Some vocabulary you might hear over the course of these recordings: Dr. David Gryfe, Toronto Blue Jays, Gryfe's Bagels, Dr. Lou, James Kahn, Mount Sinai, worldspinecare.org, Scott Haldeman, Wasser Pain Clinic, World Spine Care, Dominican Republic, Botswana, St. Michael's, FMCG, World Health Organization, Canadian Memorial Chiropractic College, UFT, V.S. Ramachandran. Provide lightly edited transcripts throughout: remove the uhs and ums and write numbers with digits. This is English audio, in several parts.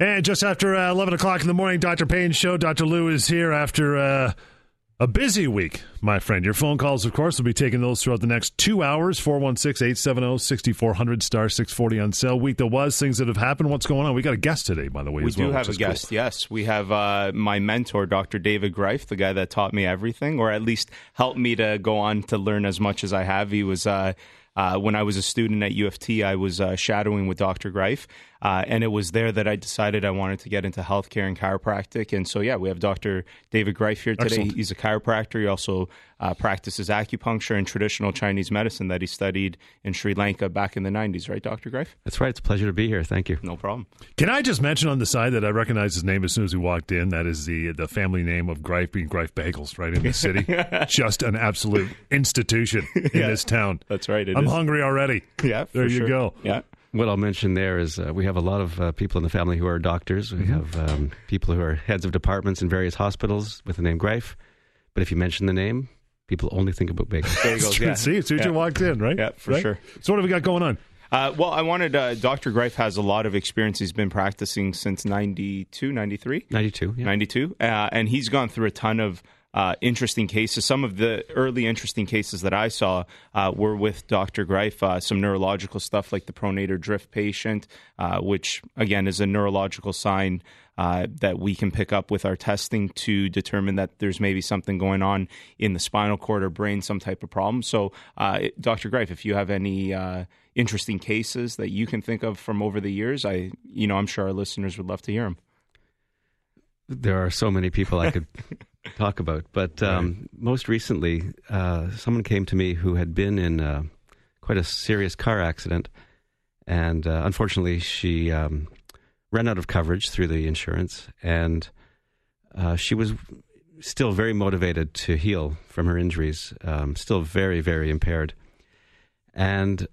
And just after 11 o'clock in the morning, Dr. Payne's show. Dr. Lou is here after a busy week, my friend. Your phone calls, of course, will be taking those throughout the next 2 hours. 416-870-6400, star 640 on sale. Week that was, things that have happened. What's going on? We got a guest today, by the way. We do have a guest, cool. Yes. We have my mentor, Dr. David Gryfe, the guy that taught me everything, or at least helped me to go on to learn as much as I have. He was... when I was a student at UFT, I was shadowing with Dr. Gryfe, and it was there that I decided I wanted to get into healthcare and chiropractic. And so, yeah, we have Dr. David Gryfe here today. Excellent. He's a chiropractor. He also practices acupuncture and traditional Chinese medicine that he studied in Sri Lanka back in the 90s. Right, Dr. Gryfe? That's right. It's a pleasure to be here. Thank you. No problem. Can I just mention on the side that I recognized his name as soon as we walked in? That is the family name of Gryfe, being Gryfe's Bagels, right, in the city. Just an absolute institution in this town. That's right. I'm hungry already. Yeah, there you go. Yeah. What I'll mention there is we have a lot of people in the family who are doctors. We have people who are heads of departments in various hospitals with the name Gryfe. But if you mention the name, people only think about bagels. Bagels, yeah. See, as soon as you walked in, right? Yeah, for sure. So what have we got going on? Well, I wanted Dr. Gryfe has a lot of experience. He's been practicing since 92, 93? 92, yeah. 92. And he's gone through a ton of interesting cases. Some of the early interesting cases that I saw were with Dr. Gryfe, some neurological stuff like the pronator drift patient, which, again, is a neurological sign that we can pick up with our testing to determine that there's maybe something going on in the spinal cord or brain, some type of problem. So, Dr. Gryfe, if you have any interesting cases that you can think of from over the years, I'm sure our listeners would love to hear them. There are so many people I could talk about, but most recently, someone came to me who had been in quite a serious car accident, and unfortunately, she ran out of coverage through the insurance, and she was still very motivated to heal from her injuries, still very, very impaired. And,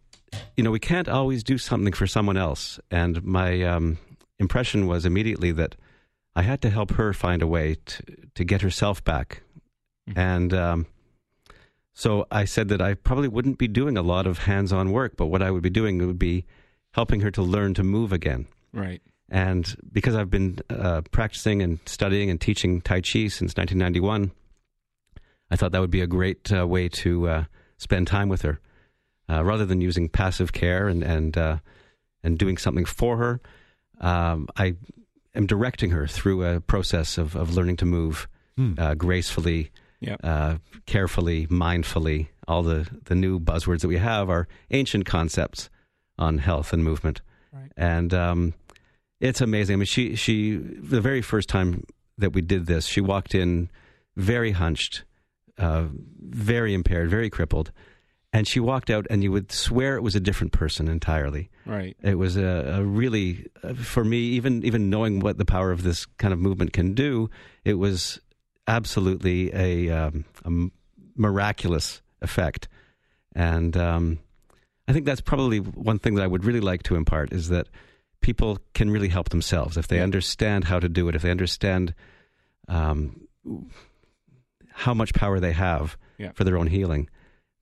we can't always do something for someone else. And my impression was immediately that I had to help her find a way to get herself back. Mm-hmm. And so I said that I probably wouldn't be doing a lot of hands-on work, but what I would be doing would be helping her to learn to move again. Right. And because I've been practicing and studying and teaching Tai Chi since 1991, I thought that would be a great way to spend time with her. Rather than using passive care and doing something for her, I am directing her through a process of learning to move gracefully, carefully, mindfully. All the new buzzwords that we have are ancient concepts on health and movement. Right. And it's amazing. I mean, she the very first time that we did this, she walked in very hunched, very impaired, very crippled, and she walked out, and you would swear it was a different person entirely. Right. It was a really, for me, even knowing what the power of this kind of movement can do, it was absolutely a miraculous effect, and I think that's probably one thing that I would really like to impart is that people can really help themselves if they understand how to do it, if they understand how much power they have for their own healing,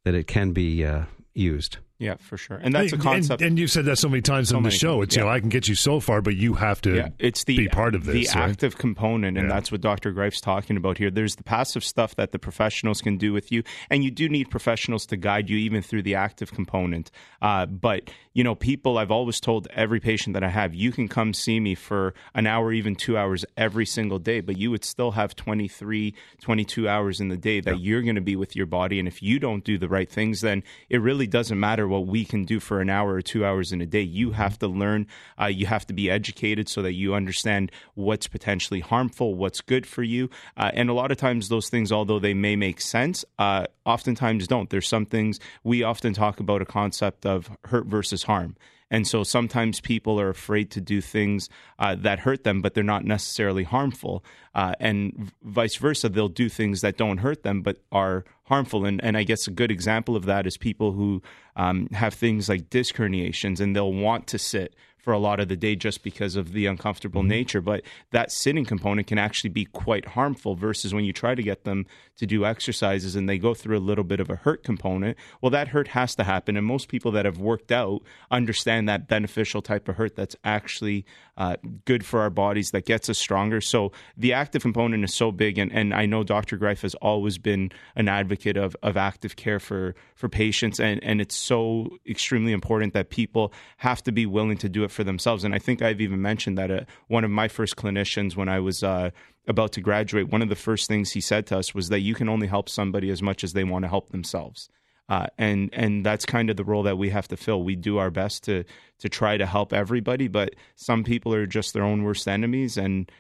that it can be used. Yeah, for sure. And that's a concept. And you've said that so many times on the show. It's, I can get you so far, but you have to be part of this. The active component, and that's what Dr. Gryfe's talking about here. There's the passive stuff that the professionals can do with you, and you do need professionals to guide you even through the active component. But, people, I've always told every patient that I have, you can come see me for an hour, even 2 hours every single day, but you would still have 23, 22 hours in the day that you're going to be with your body. And if you don't do the right things, then it really doesn't matter what we can do for an hour or 2 hours in a day. You have to learn, you have to be educated so that you understand what's potentially harmful, what's good for you. And a lot of times those things, although they may make sense, oftentimes don't. There's some things we often talk about a concept of hurt versus harm. And so sometimes people are afraid to do things that hurt them, but they're not necessarily harmful. And vice versa, they'll do things that don't hurt them, but are harmful. And I guess a good example of that is people who have things like disc herniations, and they'll want to sit for a lot of the day just because of the uncomfortable nature. But that sitting component can actually be quite harmful versus when you try to get them to do exercises and they go through a little bit of a hurt component. Well, that hurt has to happen. And most people that have worked out understand that beneficial type of hurt that's actually good for our bodies, that gets us stronger. So the active component is so big. And I know Dr. Gryfe has always been an advocate of active care for patients. And it's so extremely important that people have to be willing to do it for themselves. And I think I've even mentioned that one of my first clinicians when I was about to graduate, one of the first things he said to us was that you can only help somebody as much as they want to help themselves. And that's kind of the role that we have to fill. We do our best to try to help everybody, but some people are just their own worst enemies. And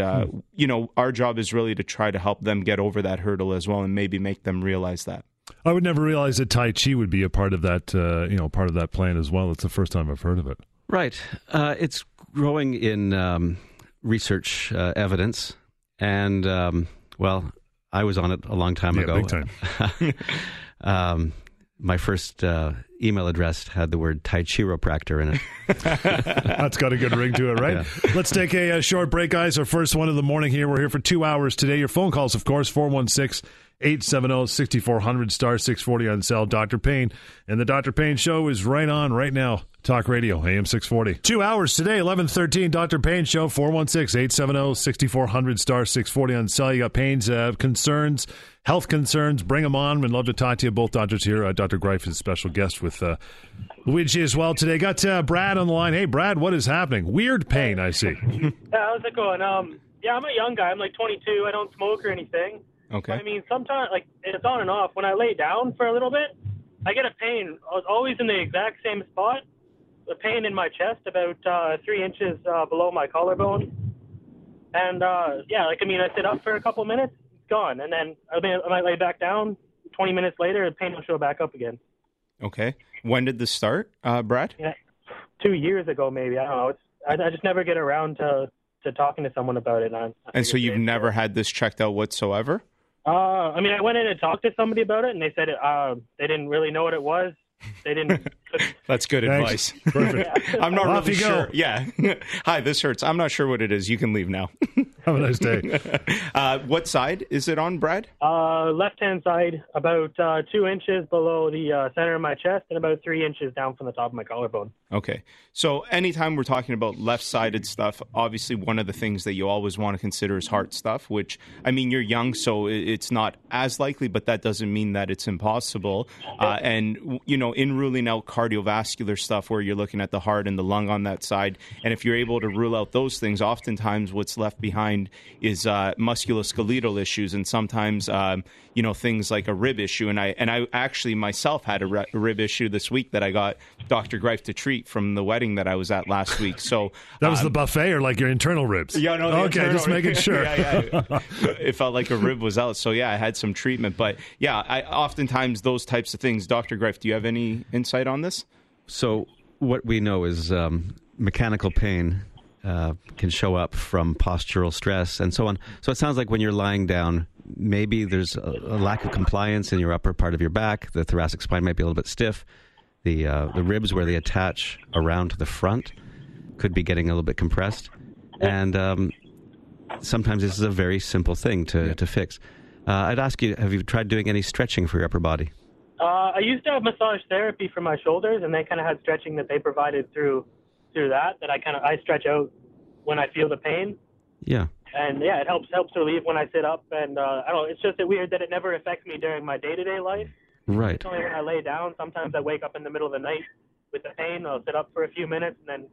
our job is really to try to help them get over that hurdle as well and maybe make them realize that. I would never realize that Tai Chi would be a part of that, part of that plan as well. It's the first time I've heard of it. Right. It's growing in research evidence. And, I was on it a long time ago. Big time. My first email address had the word Tai Chiropractor in it. That's got a good ring to it, right? Yeah. Let's take a short break, guys. Our first one of the morning here. We're here for 2 hours today. Your phone calls, of course, 416-870-6400, *640 on cell. Dr. Payne. And the Dr. Payne Show is right on right now. Talk Radio, AM 640. 2 hours today, 11:13, Dr. Payne Show, 416-870-6400, *640 on cell. You got Payne's concerns, health concerns. Bring them on. We'd love to talk to you. Both doctors here. Dr. Gryfe is a special guest with Luigi as well today. Got Brad on the line. Hey, Brad, what is happening? Weird pain, I see. How's it going? I'm a young guy. I'm like 22. I don't smoke or anything. Okay. But, I mean, sometimes, like, it's on and off. When I lay down for a little bit, I get a pain. I was always in the exact same spot. The pain in my chest, about 3 inches below my collarbone. And, I sit up for a couple minutes, it's gone. And then I might lay back down. 20 minutes later, the pain will show back up again. Okay. When did this start, Brad? Yeah, 2 years ago, maybe. I don't know. I just never get around to talking to someone about it. And so you've never had this checked out whatsoever? I went in and talked to somebody about it, and they said they didn't really know what it was. They didn't. That's good advice. Perfect. I'm not really sure. Yeah. Hi, this hurts. I'm not sure what it is. You can leave now. Have a nice day. What side is it on, Brad? Left-hand side, about 2 inches below the center of my chest and about 3 inches down from the top of my collarbone. Okay. So anytime we're talking about left-sided stuff, obviously one of the things that you always want to consider is heart stuff, which, I mean, you're young, so it's not as likely, but that doesn't mean that it's impossible. And, you know, in ruling out cardiovascular stuff where you're looking at the heart and the lung on that side, and if you're able to rule out those things, oftentimes what's left behind is musculoskeletal issues and sometimes, things like a rib issue. And I actually myself had a rib issue this week that I got Dr. Gryfe to treat from the wedding that I was at last week. So that was the buffet or like your internal ribs? Yeah, no. Okay, just making sure. Yeah. It felt like a rib was out. So yeah, I had some treatment. But yeah, oftentimes those types of things. Dr. Gryfe, do you have any insight on this? So what we know is mechanical pain can show up from postural stress and so on. So it sounds like when you're lying down, maybe there's a lack of compliance in your upper part of your back. The thoracic spine might be a little bit stiff. The ribs where they attach around to the front could be getting a little bit compressed. And sometimes this is a very simple thing to fix. I'd ask you, have you tried doing any stretching for your upper body? I used to have massage therapy for my shoulders, and they kind of had stretching that they provided through that I stretch out when I feel the pain. Yeah. And yeah, it helps relieve when I sit up. And I don't know, it's just weird that it never affects me during my day-to-day life. Right. It's only when I lay down. Sometimes I wake up in the middle of the night with the pain. I'll sit up for a few minutes and then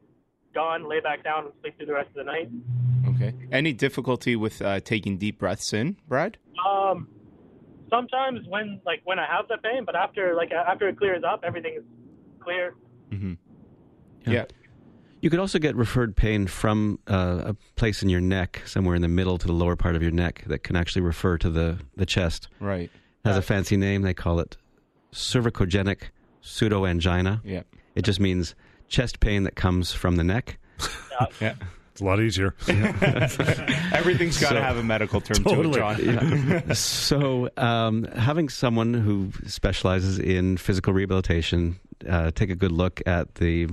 gone, lay back down and sleep through the rest of the night. Okay. Any difficulty with taking deep breaths in, Brad? Sometimes when I have the pain, but after it clears up, everything's clear. Mm-hmm. Yeah. You could also get referred pain from a place in your neck, somewhere in the middle to the lower part of your neck, that can actually refer to the chest. Right. It has a fancy name. They call it cervicogenic pseudoangina. Yeah. It just means chest pain that comes from the neck. Yeah. It's a lot easier. Yeah. Everything's got to have a medical term to it, John. Yeah. So having someone who specializes in physical rehabilitation take a good look at the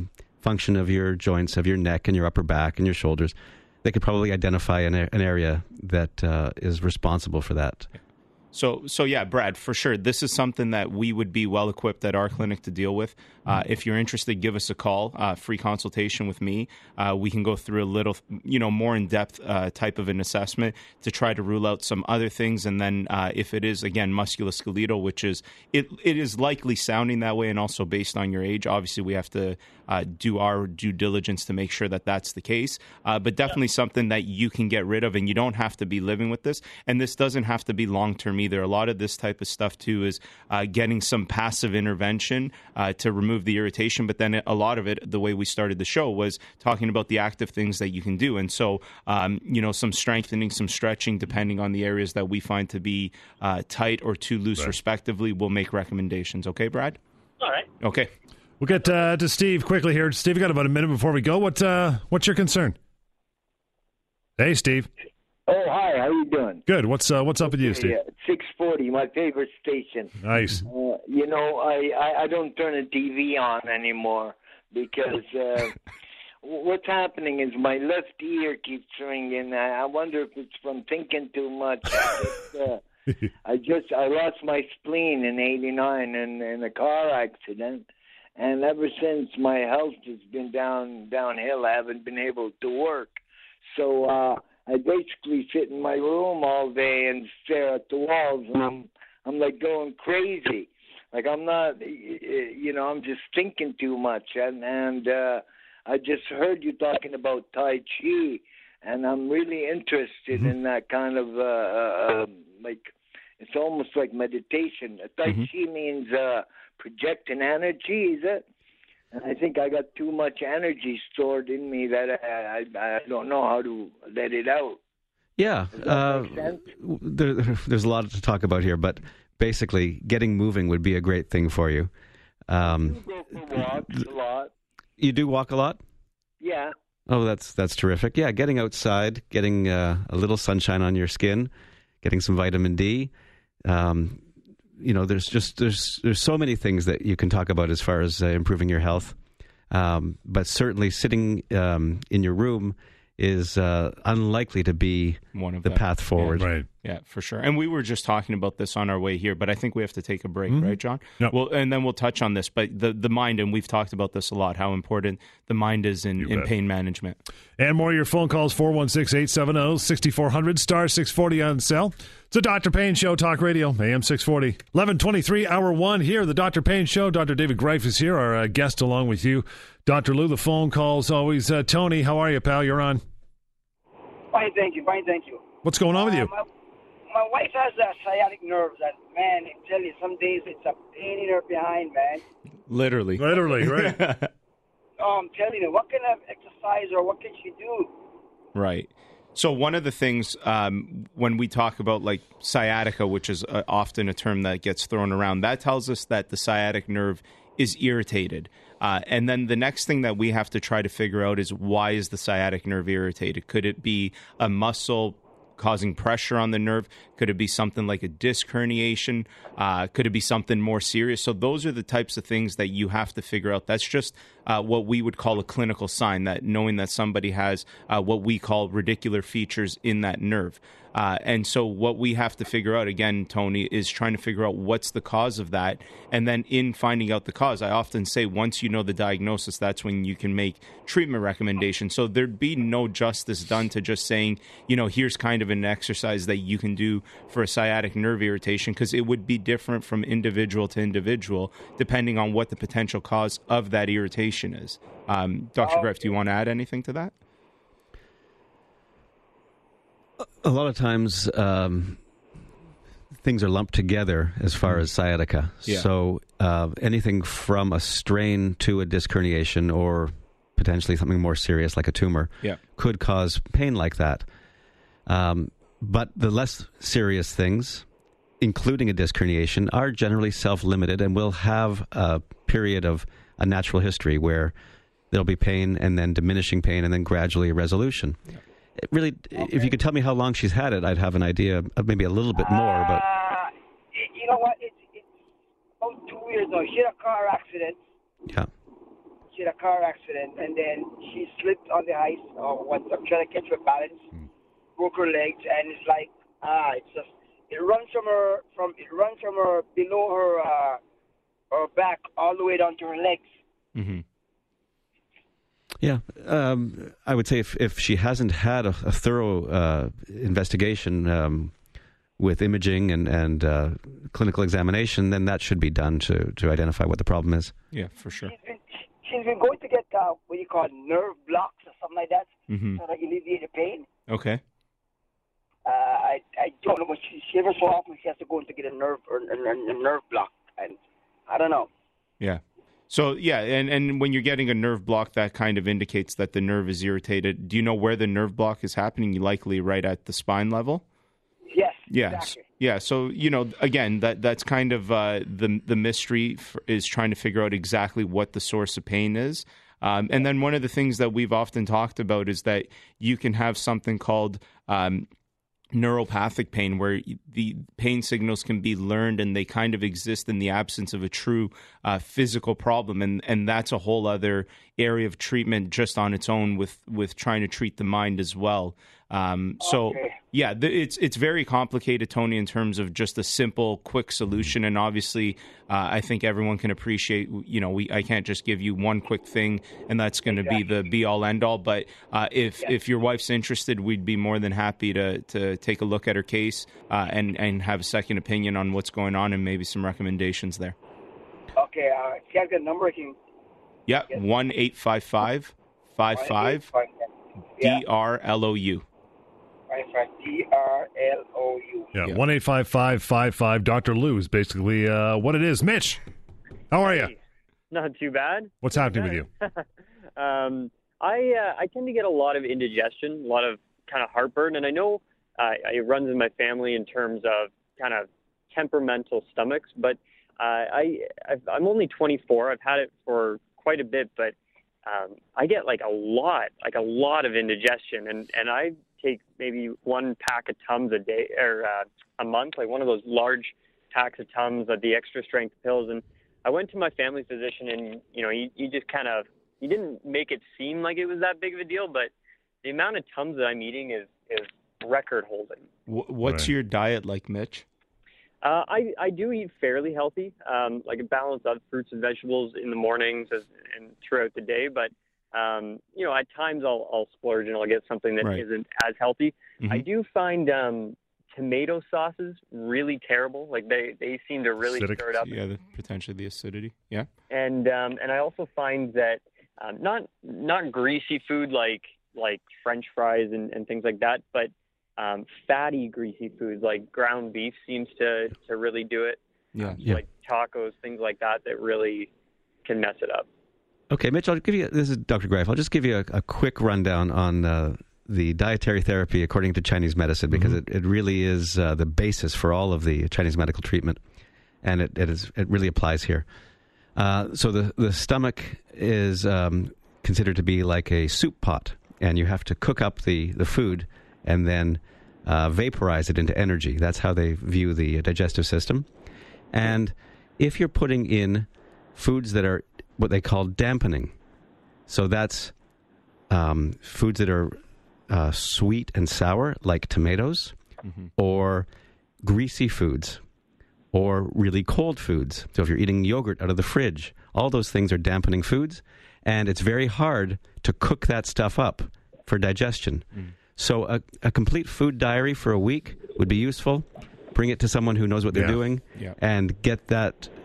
function of your joints, of your neck and your upper back and your shoulders, they could probably identify an area that is responsible for that. So yeah, Brad, for sure, this is something that we would be well equipped at our clinic to deal with. If you're interested, give us a call, free consultation with me. We can go through a little, more in-depth type of an assessment to try to rule out some other things. And then if it is, again, musculoskeletal, which is, it is likely sounding that way and also based on your age, obviously we have to do our due diligence to make sure that that's the case. But definitely something that you can get rid of and you don't have to be living with this. And this doesn't have to be long-term either. A lot of this type of stuff, too, is getting some passive intervention to remove the irritation. But then a lot of it, the way we started the show, was talking about the active things that you can do. And so, some strengthening, some stretching, depending on the areas that we find to be tight or too loose, right, respectively, we'll make recommendations. Okay, Brad? All right. Okay. We'll get to Steve quickly here. Steve, we've got about a minute before we go. What's your concern? Hey, Steve. Oh, hi. How you doing? Good. What's up with you, Steve? 640, my favorite station. Nice. I don't turn the TV on anymore because what's happening is my left ear keeps ringing. I wonder if it's from thinking too much. I lost my spleen in '89 in a car accident, and ever since my health has been downhill. I haven't been able to work, so. I basically sit in my room all day and stare at the walls, and I'm like going crazy. Like I'm not, I'm just thinking too much. And I just heard you talking about Tai Chi, and I'm really interested in that kind of like it's almost like meditation. Tai Chi means projecting energy, is it? I think I got too much energy stored in me that I don't know how to let it out. Yeah. There's a lot to talk about here, but basically getting moving would be a great thing for you. You go for walks a lot. You do walk a lot? Yeah. Oh, that's terrific. Yeah, getting outside, getting a little sunshine on your skin, getting some vitamin D. There's so many things that you can talk about as far as improving your health. But certainly sitting in your room is unlikely to be the path forward. Yeah, right. Yeah, for sure. And we were just talking about this on our way here, but I think we have to take a break, right, John? Yep. Well, and then we'll touch on this. But the mind, and we've talked about this a lot, how important the mind is in pain management. And more of your phone calls, 416-870-6400, star 640 on cell. It's the Dr. Payne Show, Talk Radio, AM 640. 11:23, hour one here, the Dr. Payne Show. Dr. David Gryfe is here, our guest along with you. Dr. Lou, the phone calls always. Tony, how are you, pal? You're on. Fine, thank you. What's going on with you? My wife has a sciatic nerve that, man, I tell you, some days it's a pain in her behind, man. Literally, right? I'm telling you, what kind of exercise or what can she do? Right. So one of the things when we talk about like sciatica, which is often a term that gets thrown around, that tells us that the sciatic nerve is irritated. And then the next thing that we have to try to figure out is why is the sciatic nerve irritated? Could it be a muscle causing pressure on the nerve? Could it be something like a disc herniation? Could it be something more serious? So those are the types of things that you have to figure out. That's just what we would call a clinical sign, that knowing that somebody has what we call radicular features in that nerve. And so what we have to figure out, again, Tony, is trying to figure out what's the cause of that. And then in finding out the cause, I often say once you know the diagnosis, that's when you can make treatment recommendations. So there'd be no justice done to just saying, here's kind of an exercise that you can do for a sciatic nerve irritation, because it would be different from individual to individual, depending on what the potential cause of that irritation is. Dr. Gryfe, do you want to add anything to that? A lot of times things are lumped together as far as sciatica. Yeah. So anything from a strain to a disc herniation or potentially something more serious like a tumor could cause pain like that. But the less serious things, including a disc herniation, are generally self-limited and will have a period of a natural history where there'll be pain and then diminishing pain and then gradually a resolution. Yeah. It really, okay. If you could tell me how long she's had it, I'd have an idea, maybe a little bit more. But you know what? It's about 2 years ago. She had a car accident. Yeah. in a car accident, and then she slipped on the ice, or what, I'm trying to catch her balance, broke her legs, and it's like, it's just, it runs from her below her back all the way down to her legs. Mm-hmm. Yeah, I would say if she hasn't had a thorough investigation with imaging and clinical examination, then that should be done to identify what the problem is. Yeah, for sure. She's been going to get what you call nerve blocks or something like that, so that alleviate the pain. Okay. I don't know, but she ever so often she has to go in to get a nerve or a nerve block, and I don't know. Yeah. So, yeah, and when you're getting a nerve block, that kind of indicates that the nerve is irritated. Do you know where the nerve block is happening? Likely right at the spine level? Yes, yeah. Exactly. Yeah, so, you know, again, that's kind of the mystery is trying to figure out exactly what the source of pain is. And then one of the things that we've often talked about is that you can have something called neuropathic pain, where the pain signals can be learned and they kind of exist in the absence of a true physical problem. And that's a whole other area of treatment just on its own with trying to treat the mind as well. So, yeah, it's very complicated, Tony, in terms of just a simple, quick solution. And obviously, I think everyone can appreciate, you know, I can't just give you one quick thing and that's going to be the be-all, end-all. But if your wife's interested, we'd be more than happy to take a look at her case and have a second opinion on what's going on and maybe some recommendations there. Okay. If you have the number, I can... Yeah, 1-855-55-DRLOU. Right, DRLOU. Yeah, 1-855-55 Dr. Lou is basically what it is. Mitch, how are you? Not too bad. What's happening with you? I tend to get a lot of indigestion, a lot of kind of heartburn, and I know it runs in my family in terms of kind of temperamental stomachs, but I'm only 24. I've had it for quite a bit, but I get like a lot of indigestion, and I take maybe one pack of Tums a day or a month, like one of those large packs of Tums, the extra strength pills. And I went to my family physician, and you know, you just kind of, you didn't make it seem like it was that big of a deal, but the amount of Tums that I'm eating is record holding. What's your diet like, Mitch? I do eat fairly healthy, like a balance of fruits and vegetables in the mornings and throughout the day. But, you know, at times I'll splurge and I'll get something that isn't as healthy. Mm-hmm. I do find tomato sauces really terrible. Like they seem to really stir it up. Yeah, potentially the acidity. Yeah. And I also find that not greasy food like French fries and things like that, but fatty, greasy foods like ground beef seems to really do it. Yeah. Like tacos, things like that really can mess it up. Okay, Mitch, I'll give you. This is Dr. Gryfe. I'll just give you a quick rundown on the dietary therapy according to Chinese medicine, because it really is the basis for all of the Chinese medical treatment, and it really applies here. So the stomach is considered to be like a soup pot, and you have to cook up the food and then vaporize it into energy. That's how they view the digestive system. And if you're putting in foods that are what they call dampening, so that's foods that are sweet and sour, like tomatoes, or greasy foods, or really cold foods. So if you're eating yogurt out of the fridge, all those things are dampening foods, and it's very hard to cook that stuff up for digestion. Mm. So a complete food diary for a week would be useful. Bring it to someone who knows what they're doing, and get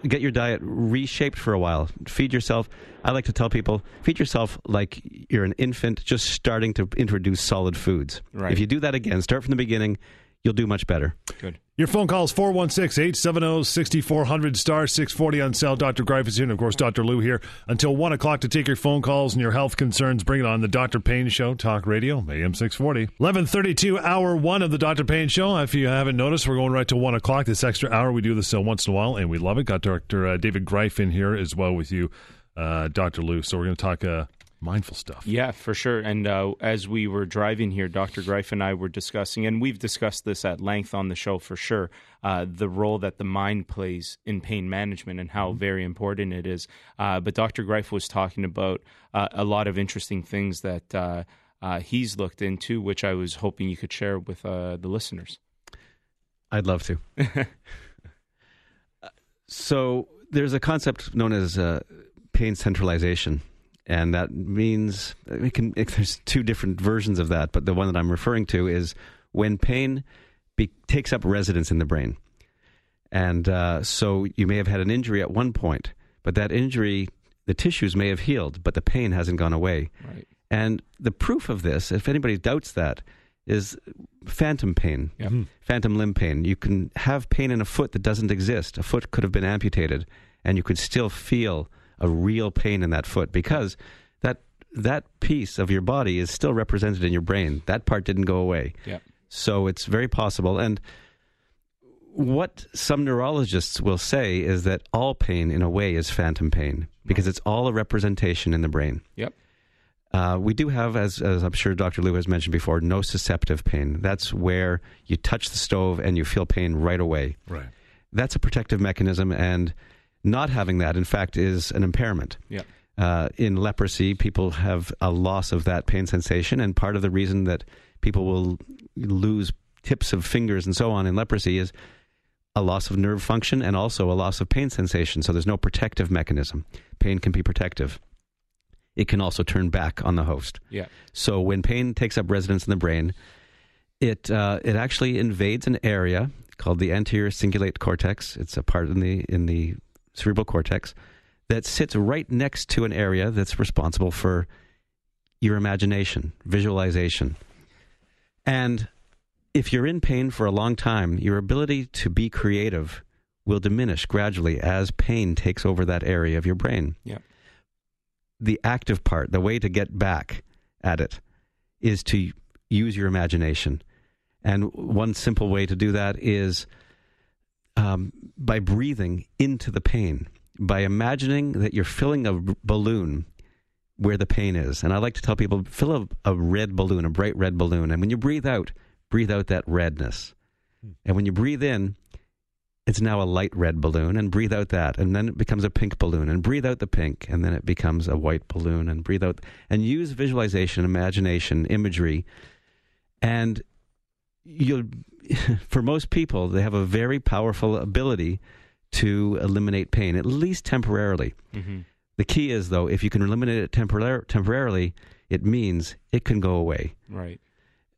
your diet reshaped for a while. Feed yourself. I like to tell people, feed yourself like you're an infant just starting to introduce solid foods. Right. If you do that again, start from the beginning, you'll do much better. Good. Your phone call is 416-870-6400, *640 on cell. Dr. Gryfe is here, and of course, Dr. Lou here until 1 o'clock to take your phone calls and your health concerns. Bring it on the Dr. Payne Show, Talk Radio, AM 640. 11:32, hour one of the Dr. Payne Show. If you haven't noticed, we're going right to 1 o'clock. This extra hour, we do this once in a while, and we love it. Got Dr. David Gryfe in here as well with you, Dr. Lou. So we're going to talk mindful stuff. Yeah, for sure. And as we were driving here, Dr. Gryfe and I were discussing, and we've discussed this at length on the show for sure, the role that the mind plays in pain management and how very important it is. But Dr. Gryfe was talking about a lot of interesting things that he's looked into, which I was hoping you could share with the listeners. I'd love to. So there's a concept known as pain centralization. And that means, there's two different versions of that, but the one that I'm referring to is when pain takes up residence in the brain. And so you may have had an injury at one point, but that injury, the tissues may have healed, but the pain hasn't gone away. Right. And the proof of this, if anybody doubts that, is phantom pain, phantom limb pain. You can have pain in a foot that doesn't exist. A foot could have been amputated, and you could still feel a real pain in that foot because that piece of your body is still represented in your brain. That part didn't go away. Yeah. So it's very possible. And what some neurologists will say is that all pain in a way is phantom pain because it's all a representation in the brain. Yep. We do have, as I'm sure Dr. Lou has mentioned before, nociceptive pain. That's where you touch the stove and you feel pain right away. Right. That's a protective mechanism, and not having that, in fact, is an impairment. Yeah. In leprosy, people have a loss of that pain sensation, and part of the reason that people will lose tips of fingers and so on in leprosy is a loss of nerve function and also a loss of pain sensation. So there's no protective mechanism. Pain can be protective. It can also turn back on the host. Yeah. So when pain takes up residence in the brain, it actually invades an area called the anterior cingulate cortex. It's a part in the cerebral cortex that sits right next to an area that's responsible for your imagination, visualization. And if you're in pain for a long time, your ability to be creative will diminish gradually as pain takes over that area of your brain. Yeah. The active part, the way to get back at it, is to use your imagination. And one simple way to do that is by breathing into the pain, by imagining that you're filling a balloon where the pain is. And I like to tell people, fill a red balloon, a bright red balloon. And when you breathe out that redness. And when you breathe in, it's now a light red balloon, and breathe out that. And then it becomes a pink balloon, and breathe out the pink. And then it becomes a white balloon, and breathe out. And use visualization, imagination, imagery. And for most people, they have a very powerful ability to eliminate pain, at least temporarily. Mm-hmm. The key is, though, if you can eliminate it temporarily, it means it can go away. Right.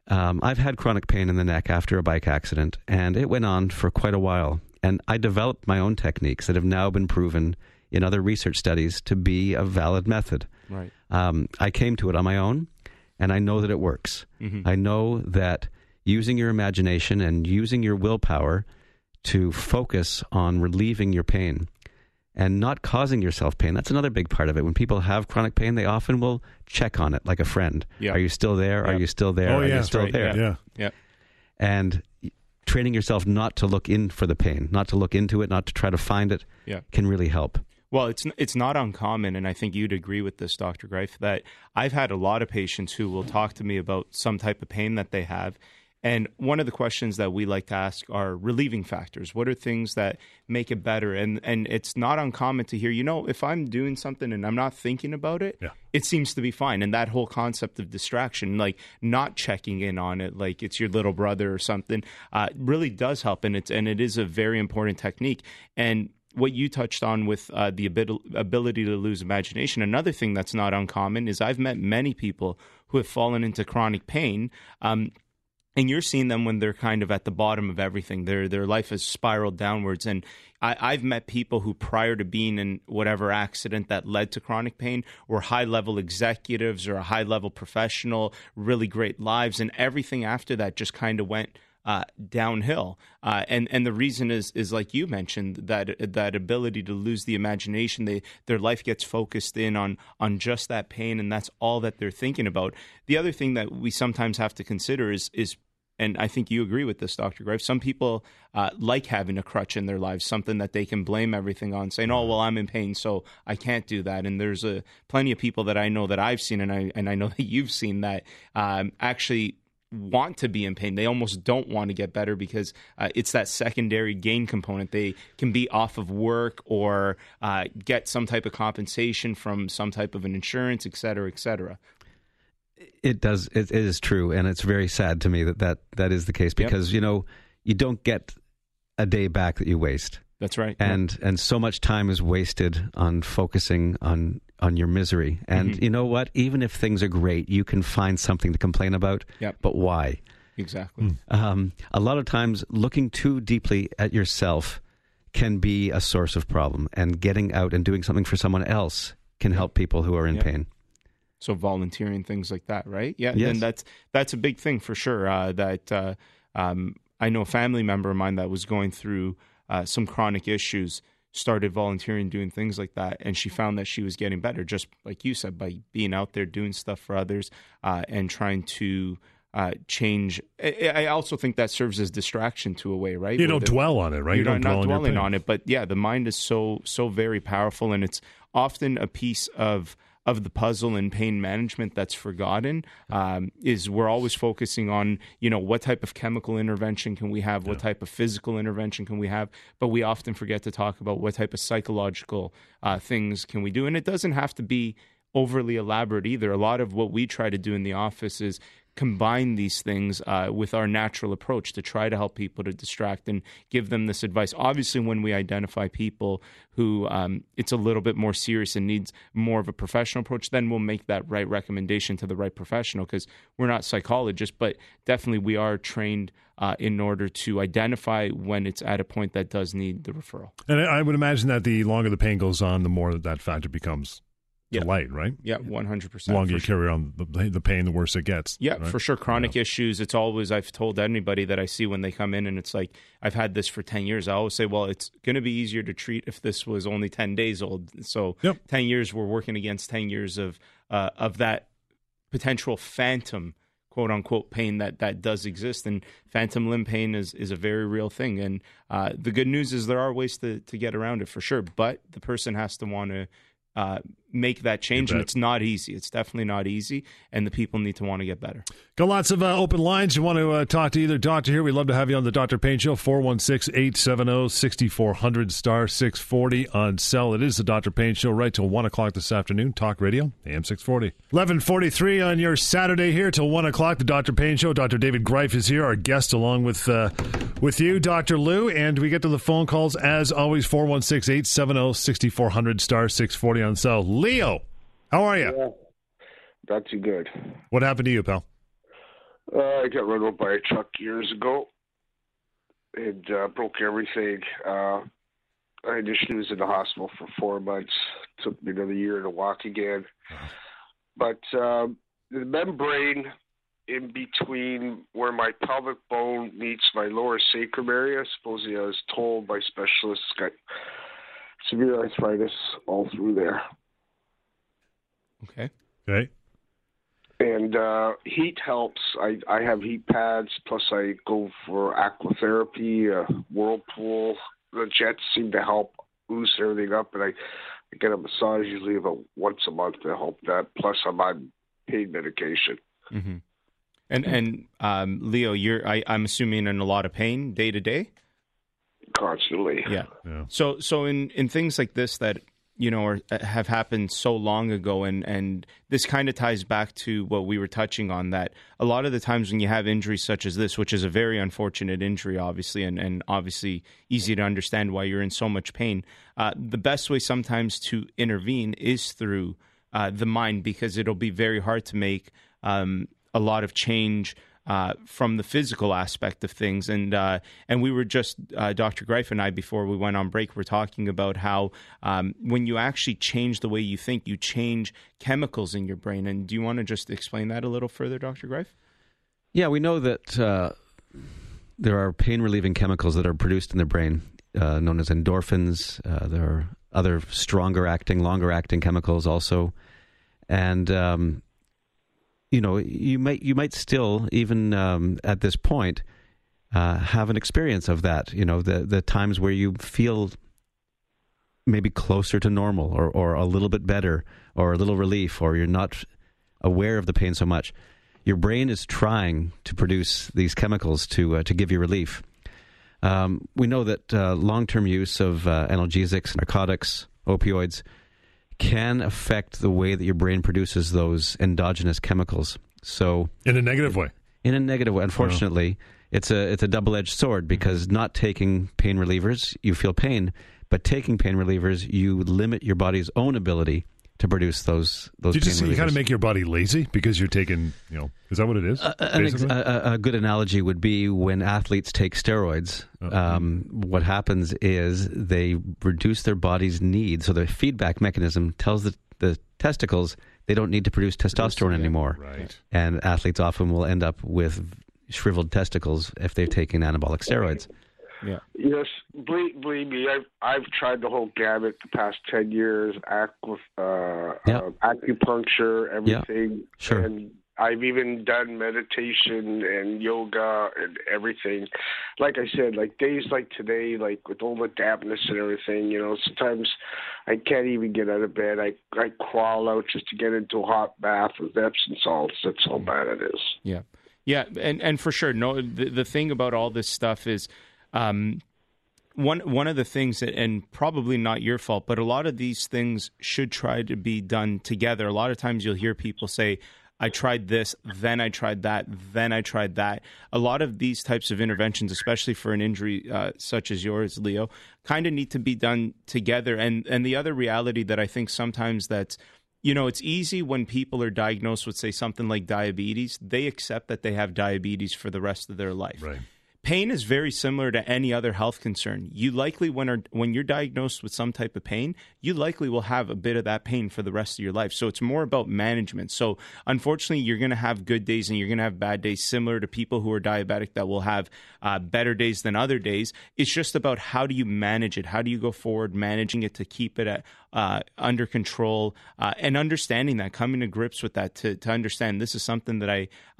I've had chronic pain in the neck after a bike accident, and it went on for quite a while. And I developed my own techniques that have now been proven in other research studies to be a valid method. Right. I came to it on my own, and I know that it works. Mm-hmm. I know that using your imagination and using your willpower to focus on relieving your pain and not causing yourself pain. That's another big part of it. When people have chronic pain, they often will check on it like a friend. Yep. Are you still there? Yep. Are you still there? Oh, yeah, are you still there? Yeah. Yep. And training yourself not to look in for the pain, not to look into it, not to try to find it can really help. Well, it's not uncommon, and I think you'd agree with this, Dr. Gryfe, that I've had a lot of patients who will talk to me about some type of pain that they have. And one of the questions that we like to ask are relieving factors. What are things that make it better? And it's not uncommon to hear, if I'm doing something and I'm not thinking about it, it seems to be fine. And that whole concept of distraction, like not checking in on it, like it's your little brother or something, really does help. And it is a very important technique. And what you touched on with the ability to lose imagination, another thing that's not uncommon is I've met many people who have fallen into chronic pain, and you're seeing them when they're kind of at the bottom of everything. Their life has spiraled downwards. And I've met people who, prior to being in whatever accident that led to chronic pain, were high-level executives or a high-level professional, really great lives. And everything after that just kind of went downhill. And the reason is like you mentioned, that ability to lose the imagination. Their life gets focused in on just that pain, and that's all that they're thinking about. The other thing that we sometimes have to consider is and I think you agree with this, Dr. Gryfe, some people like having a crutch in their lives, something that they can blame everything on, saying, oh, well, I'm in pain, so I can't do that. And there's plenty of people that I know that I've seen, and I know that you've seen, that actually want to be in pain. They almost don't want to get better because it's that secondary gain component. They can be off of work or get some type of compensation from some type of an insurance, et cetera, et cetera. It does. It is true. And it's very sad to me that is the case because, yep, you know, you don't get a day back that you waste. That's right. And so much time is wasted on focusing on your misery. And mm-hmm. You know what? Even if things are great, you can find something to complain about. Yep. But why? Exactly. A lot of times looking too deeply at yourself can be a source of problem, and getting out and doing something for someone else can help people who are in pain. So volunteering, things like that, right? Yeah. Yes. And that's a big thing for sure. I know a family member of mine that was going through some chronic issues, started volunteering, doing things like that. And she found that she was getting better, just like you said, by being out there doing stuff for others and trying to change. I also think that serves as distraction to a way, right? You don't dwell on it, right? You're not dwelling on it. But yeah, the mind is so very powerful, and it's often a piece of the puzzle in pain management that's forgotten. Is we're always focusing on, you know, what type of chemical intervention can we have? What type of physical intervention can we have? But we often forget to talk about what type of psychological things can we do. And it doesn't have to be overly elaborate either. A lot of what we try to do in the office is combine these things with our natural approach to try to help people, to distract and give them this advice. Obviously, when we identify people who it's a little bit more serious and needs more of a professional approach, then we'll make that right recommendation to the right professional, because we're not psychologists, but definitely we are trained in order to identify when it's at a point that does need the referral. And I would imagine that the longer the pain goes on, the more that factor becomes light, right? Yeah, 100%. The longer you carry on the pain, the worse it gets. Yeah, right? For sure. Chronic issues, it's always, I've told anybody that I see when they come in and it's like, I've had this for 10 years. I always say, well, it's going to be easier to treat if this was only 10 days old. So 10 years, we're working against 10 years of that potential phantom, quote unquote, pain that does exist. And phantom limb pain is a very real thing. And the good news is there are ways to get around it for sure, but the person has to want to make that change, and it's not easy. It's definitely not easy, and the people need to want to get better. Got lots of open lines. You want to talk to either doctor here, we'd love to have you on the Dr. Pain Show. 416-870-6400 *640 on cell. It is the Dr. Pain Show right till 1 o'clock this afternoon. Talk radio, AM 640. 11:43 on your Saturday here till 1 o'clock, the Dr. Pain Show. Dr. David Gryfe is here, our guest, along with you, Dr. Lou, and we get to the phone calls as always. 416-870-6400 *640 on cell. Leo, how are you? Yeah, not too good. What happened to you, pal? I got run over by a truck years ago. It broke everything. I initially was in the hospital for 4 months. Took me another year to walk again. But the membrane in between where my pelvic bone meets my lower sacrum area, supposedly I was told by specialists, got severe arthritis all through there. Okay. And heat helps. I have heat pads, plus I go for aquatherapy, whirlpool. The jets seem to help loose everything up, and I get a massage usually about once a month to help that. Plus, I'm on pain medication. Mm-hmm. And Leo, I'm assuming in a lot of pain day to day? Constantly. Yeah. So in things like this that, you know, or have happened so long ago. And this kind of ties back to what we were touching on, that a lot of the times when you have injuries such as this, which is a very unfortunate injury, obviously, and obviously easy to understand why you're in so much pain, the best way sometimes to intervene is through the mind, because it'll be very hard to make a lot of change from the physical aspect of things. And we were just, Dr. Gryfe and I, before we went on break, were talking about how when you actually change the way you think, you change chemicals in your brain. And do you want to just explain that a little further, Dr. Gryfe? Yeah, we know that there are pain-relieving chemicals that are produced in the brain, known as endorphins. There are other stronger-acting, longer-acting chemicals also. And you know, you might still, even at this point, have an experience of that. You know, the times where you feel maybe closer to normal, or a little bit better, or a little relief, or you're not aware of the pain so much. Your brain is trying to produce these chemicals to give you relief. We know that long-term use of analgesics, narcotics, opioids can affect the way that your brain produces those endogenous chemicals. So in a negative way. In a negative way. Unfortunately, it's a double-edged sword, because not taking pain relievers, you feel pain, but taking pain relievers, you limit your body's own ability to produce those. You kind of make your body lazy because you're taking, you know, is that what it is? A good analogy would be when athletes take steroids. What happens is they reduce their body's need. So the feedback mechanism tells the testicles they don't need to produce testosterone anymore. Right. And athletes often will end up with shriveled testicles if they've taken anabolic steroids. Yeah. Yes, believe me, I've tried the whole gamut the past 10 years, acupuncture, everything. Yeah, sure. And I've even done meditation and yoga and everything. Like I said, like days like today, like with all the dampness and everything, you know, sometimes I can't even get out of bed. I crawl out just to get into a hot bath with Epsom salts. That's how bad it is. Yeah. Yeah, and for sure. No, the thing about all this stuff is, one of the things that, and probably not your fault, but a lot of these things should try to be done together. A lot of times you'll hear people say, I tried this, then I tried that, then I tried that. A lot of these types of interventions, especially for an injury such as yours, Leo, kind of need to be done together. And the other reality that I think sometimes that's, you know, it's easy when people are diagnosed with, say, something like diabetes, they accept that they have diabetes for the rest of their life. Right. Pain is very similar to any other health concern. You likely, when you're diagnosed with some type of pain, you likely will have a bit of that pain for the rest of your life. So it's more about management. So unfortunately, you're going to have good days and you're going to have bad days, similar to people who are diabetic that will have better days than other days. It's just about how do you manage it? How do you go forward managing it to keep it at under control, and understanding that, coming to grips with that, to understand this is something that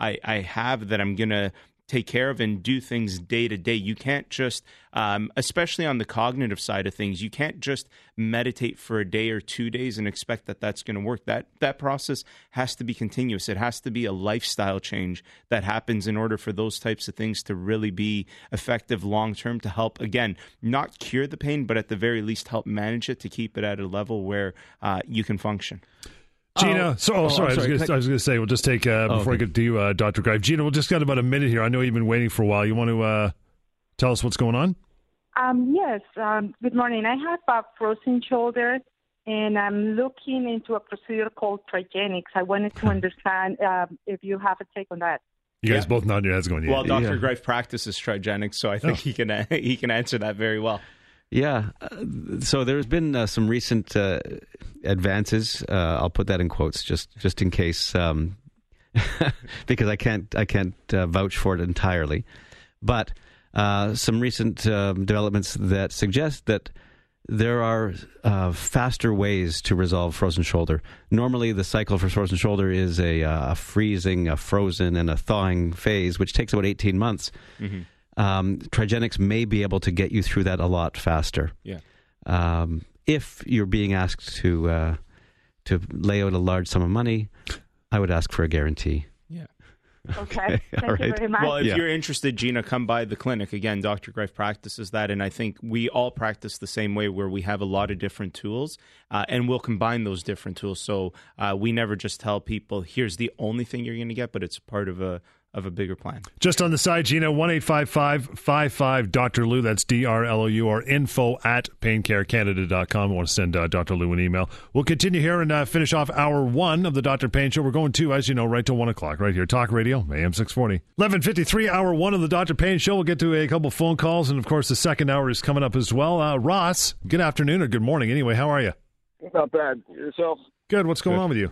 I have that I'm going to take care of and do things day to day. You can't just, especially on the cognitive side of things, you can't just meditate for a day or 2 days and expect that that's going to work. That process has to be continuous. It has to be a lifestyle change that happens in order for those types of things to really be effective long-term, to help, again, not cure the pain, but at the very least help manage it, to keep it at a level where you can function. Gina, sorry. I was going to say, we'll just take, before I get to you, Dr. Gryfe. Gina, we'll just got about a minute here. I know you've been waiting for a while. You want to tell us what's going on? Yes. Good morning. I have a frozen shoulder, and I'm looking into a procedure called Trigenics. I wanted to understand if you have a take on that. You guys both nodding your heads going, well, Dr. Gryfe practices Trigenics, so I think he can answer that very well. Yeah. So there's been some recent advances. I'll put that in quotes just in case, because I can't vouch for it entirely. But some recent developments that suggest that there are faster ways to resolve frozen shoulder. Normally, the cycle for frozen shoulder is a freezing, a frozen, and a thawing phase, which takes about 18 months. Mm-hmm. Trigenics may be able to get you through that a lot faster. Yeah. If you're being asked to lay out a large sum of money, I would ask for a guarantee. Yeah. Okay. Thank you very much. Well, if you're interested, Gina, come by the clinic. Again, Dr. Gryfe practices that, and I think we all practice the same way, where we have a lot of different tools, and we'll combine those different tools. So we never just tell people, here's the only thing you're going to get, but it's part of a bigger plan. Just on the side, Gina, 1-855-55-DR-LOU, that's D-R-L-O-U, or info@paincarecanada.com. I want to send Dr. Lou an email. We'll continue here and finish off hour one of the Dr. Pain Show. We're going to, as you know, right till 1 o'clock, right here, Talk Radio, AM 640. 11:53, hour one of the Dr. Pain Show. We'll get to a couple phone calls, and of course the second hour is coming up as well. Ross, good afternoon, or good morning anyway. How are you? Not bad. Yourself? Good. What's going on with you?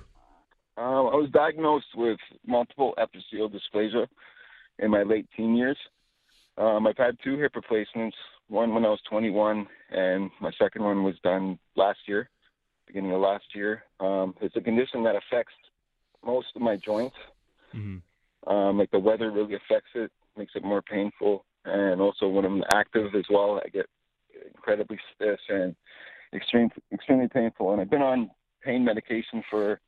I was diagnosed with multiple episiotomy dysplasia in my late teen years. I've had two hip replacements, one when I was 21, and my second one was done last year, beginning of last year. It's a condition that affects most of my joints, Mm-hmm. Like the weather really affects it, makes it more painful. And also when I'm active as well, I get incredibly stiff and extremely painful. And I've been on pain medication for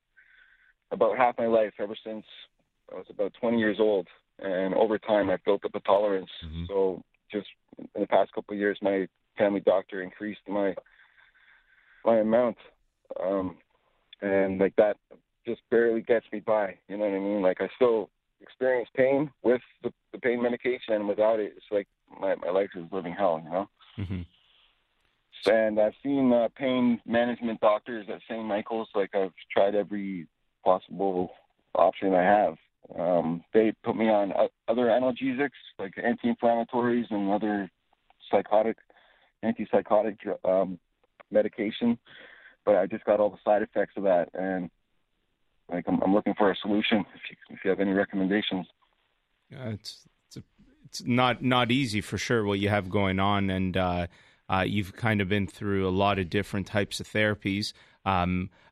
about half my life, ever since I was about 20 years old. And over time, I've built up a tolerance. Mm-hmm. So just in the past couple of years, my family doctor increased my amount. And like that just barely gets me by, you know what I mean? Like I still experience pain with the pain medication, and without it, it's like my life is living hell, you know? Mm-hmm. And I've seen pain management doctors at St. Michael's. Like I've tried every possible option I have. They put me on other analgesics, like anti-inflammatories and other antipsychotic medication, but I just got all the side effects of that, and like I'm looking for a solution. If you have any recommendations, it's not easy for sure what you have going on, and you've kind of been through a lot of different types of therapies.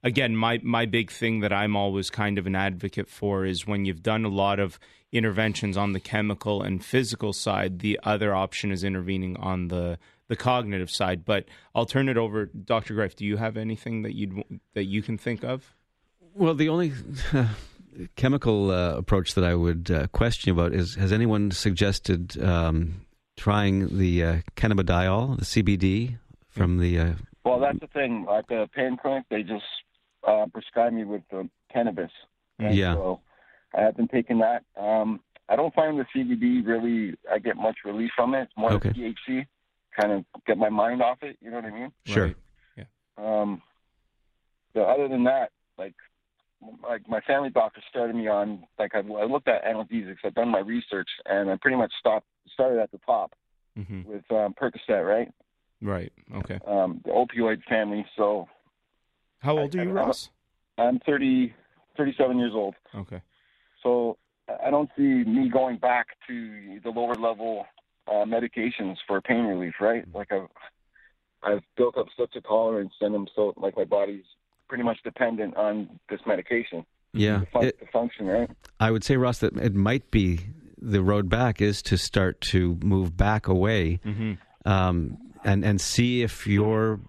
Again, my big thing that I'm always kind of an advocate for is when you've done a lot of interventions on the chemical and physical side, the other option is intervening on the cognitive side. But I'll turn it over, Dr. Gryfe. Do you have anything that you can think of? Well, the only chemical approach that I would question about is: has anyone suggested trying the cannabidiol, the CBD from the? Well, that's the thing. At the pain clinic, they just prescribe me with the cannabis. And yeah. So I have been taking that. I don't find the CBD really, I get much relief from it. It's more okay. THC, kind of get my mind off it. You know what I mean? Sure. Right. Yeah. So other than that, like my family doctor started me on, like I looked at analgesics. I've done my research, and I pretty much started at the top mm-hmm. with Percocet, right? Right. Okay. The opioid family. So, how old are you, Ross? I'm 37 years old. Okay. So I don't see me going back to the lower level medications for pain relief, right? Mm-hmm. Like I've built up such a tolerance, and I'm so like my body's pretty much dependent on this medication. Yeah. To function, right? I would say, Ross, that it might be the road back is to start to move back away. Mm-hmm. And see if your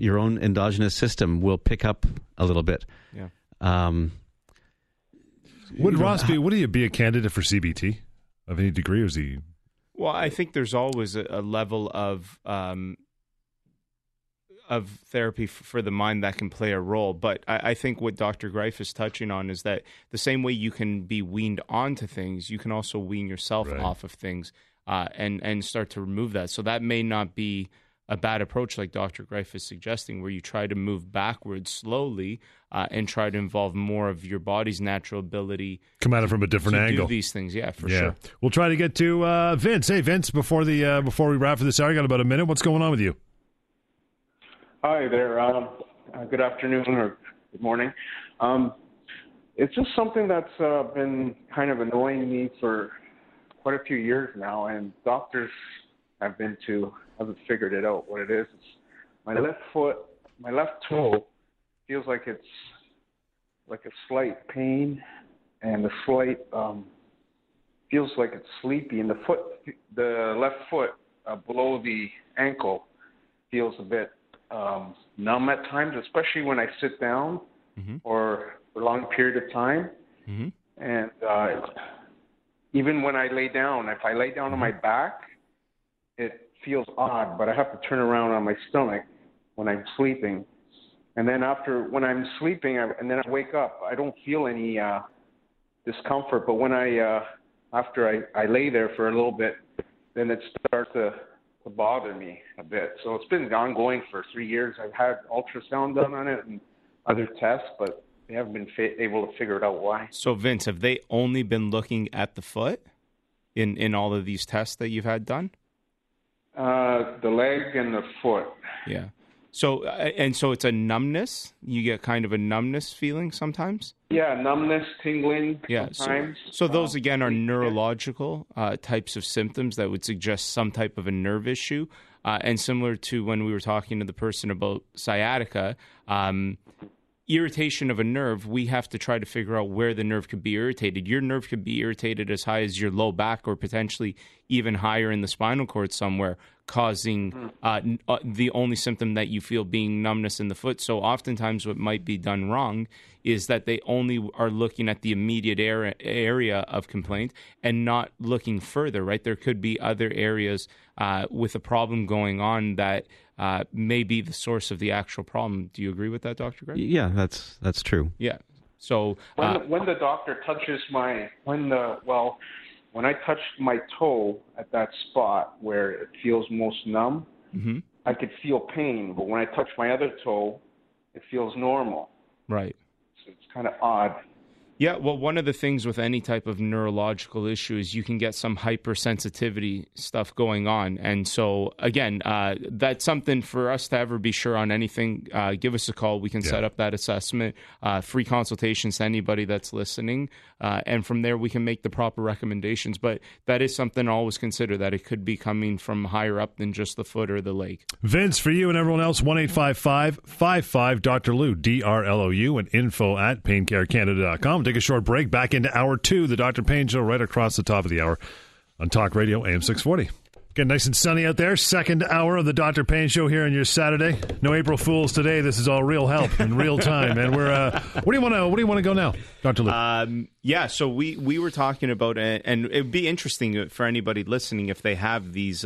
own endogenous system will pick up a little bit. Yeah. Would he be a candidate for CBT of any degree, or is he? Well, I think there's always a level of therapy for the mind that can play a role. But I think what Dr. Gryfe is touching on is that the same way you can be weaned onto things, you can also wean yourself right. off of things. And start to remove that. So that may not be a bad approach like Dr. Gryfe is suggesting, where you try to move backwards slowly and try to involve more of your body's natural ability. Come at it from a different angle. Do these things, yeah, for sure. We'll try to get to Vince. Hey, Vince, before we wrap for this hour, you got about a minute. What's going on with you? Hi there. Good afternoon or good morning. It's just something that's been kind of annoying me for quite a few years now, and doctors I've been to haven't figured it out what it is. It's my left foot, my left toe feels like it's like a slight pain, and a slight feels like it's sleepy, and the left foot below the ankle feels a bit numb at times, especially when I sit down mm-hmm. or for a long period of time, mm-hmm. and even when I lay down, if I lay down on my back, it feels odd, but I have to turn around on my stomach when I'm sleeping. And then when I'm sleeping, and then I wake up, I don't feel any discomfort. But when after I lay there for a little bit, then it starts to bother me a bit. So it's been ongoing for 3 years. I've had ultrasound done on it and other tests, but they haven't been able to figure it out why. So, Vince, have they only been looking at the foot in all of these tests that you've had done? The leg and the foot. Yeah. So, and so it's a numbness? You get kind of a numbness feeling sometimes? Yeah, numbness, tingling sometimes. So those, again, are neurological types of symptoms that would suggest some type of a nerve issue. And similar to when we were talking to the person about sciatica, irritation of a nerve, we have to try to figure out where the nerve could be irritated. Your nerve could be irritated as high as your low back or potentially even higher in the spinal cord somewhere, causing the only symptom that you feel being numbness in the foot. So oftentimes what might be done wrong is that they only are looking at the immediate area of complaint and not looking further, right? There could be other areas with a problem going on that may be the source of the actual problem. Do you agree with that, Dr. Gryfe? Yeah, that's true. Yeah. So when the doctor touches my when I touched my toe at that spot where it feels most numb, mm-hmm. I could feel pain, but when I touch my other toe, it feels normal. Right. So it's kind of odd. Yeah, well, one of the things with any type of neurological issue is you can get some hypersensitivity stuff going on. And so, again, that's something for us to ever be sure on anything. Give us a call. We can set up that assessment, free consultations to anybody that's listening. And from there, we can make the proper recommendations. But that is something to always consider, that it could be coming from higher up than just the foot or the leg. Vince, for you and everyone else, 1-855-55-DR-LOU, D-R-L-O-U, and info@paincarecanada.com. Take a short break. Back into hour two, the Dr. Payne Show, right across the top of the hour on Talk Radio AM 640. Getting nice and sunny out there. Second hour of the Dr. Payne Show here on your Saturday. No April Fools today. This is all real help in real time. And we're where do you want to go now, Dr. Lou? Yeah, so we were talking about, and it'd be interesting for anybody listening if they have these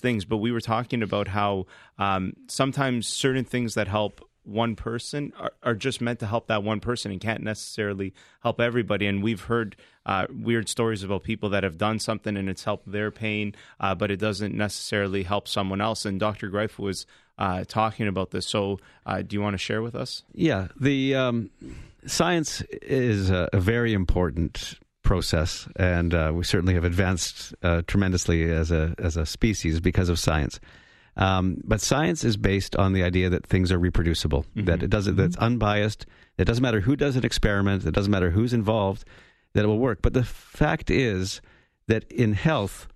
things. But we were talking about how sometimes certain things that help one person are just meant to help that one person and can't necessarily help everybody. And we've heard weird stories about people that have done something and it's helped their pain, but it doesn't necessarily help someone else. And Dr. Gryfe was talking about this. So do you want to share with us? Yeah, the science is a very important process, and we certainly have advanced tremendously as a species because of science. But science is based on the idea that things are reproducible, mm-hmm. that it doesn't, that's unbiased. It doesn't matter who does an experiment. It doesn't matter who's involved, that it will work. But the fact is that in health,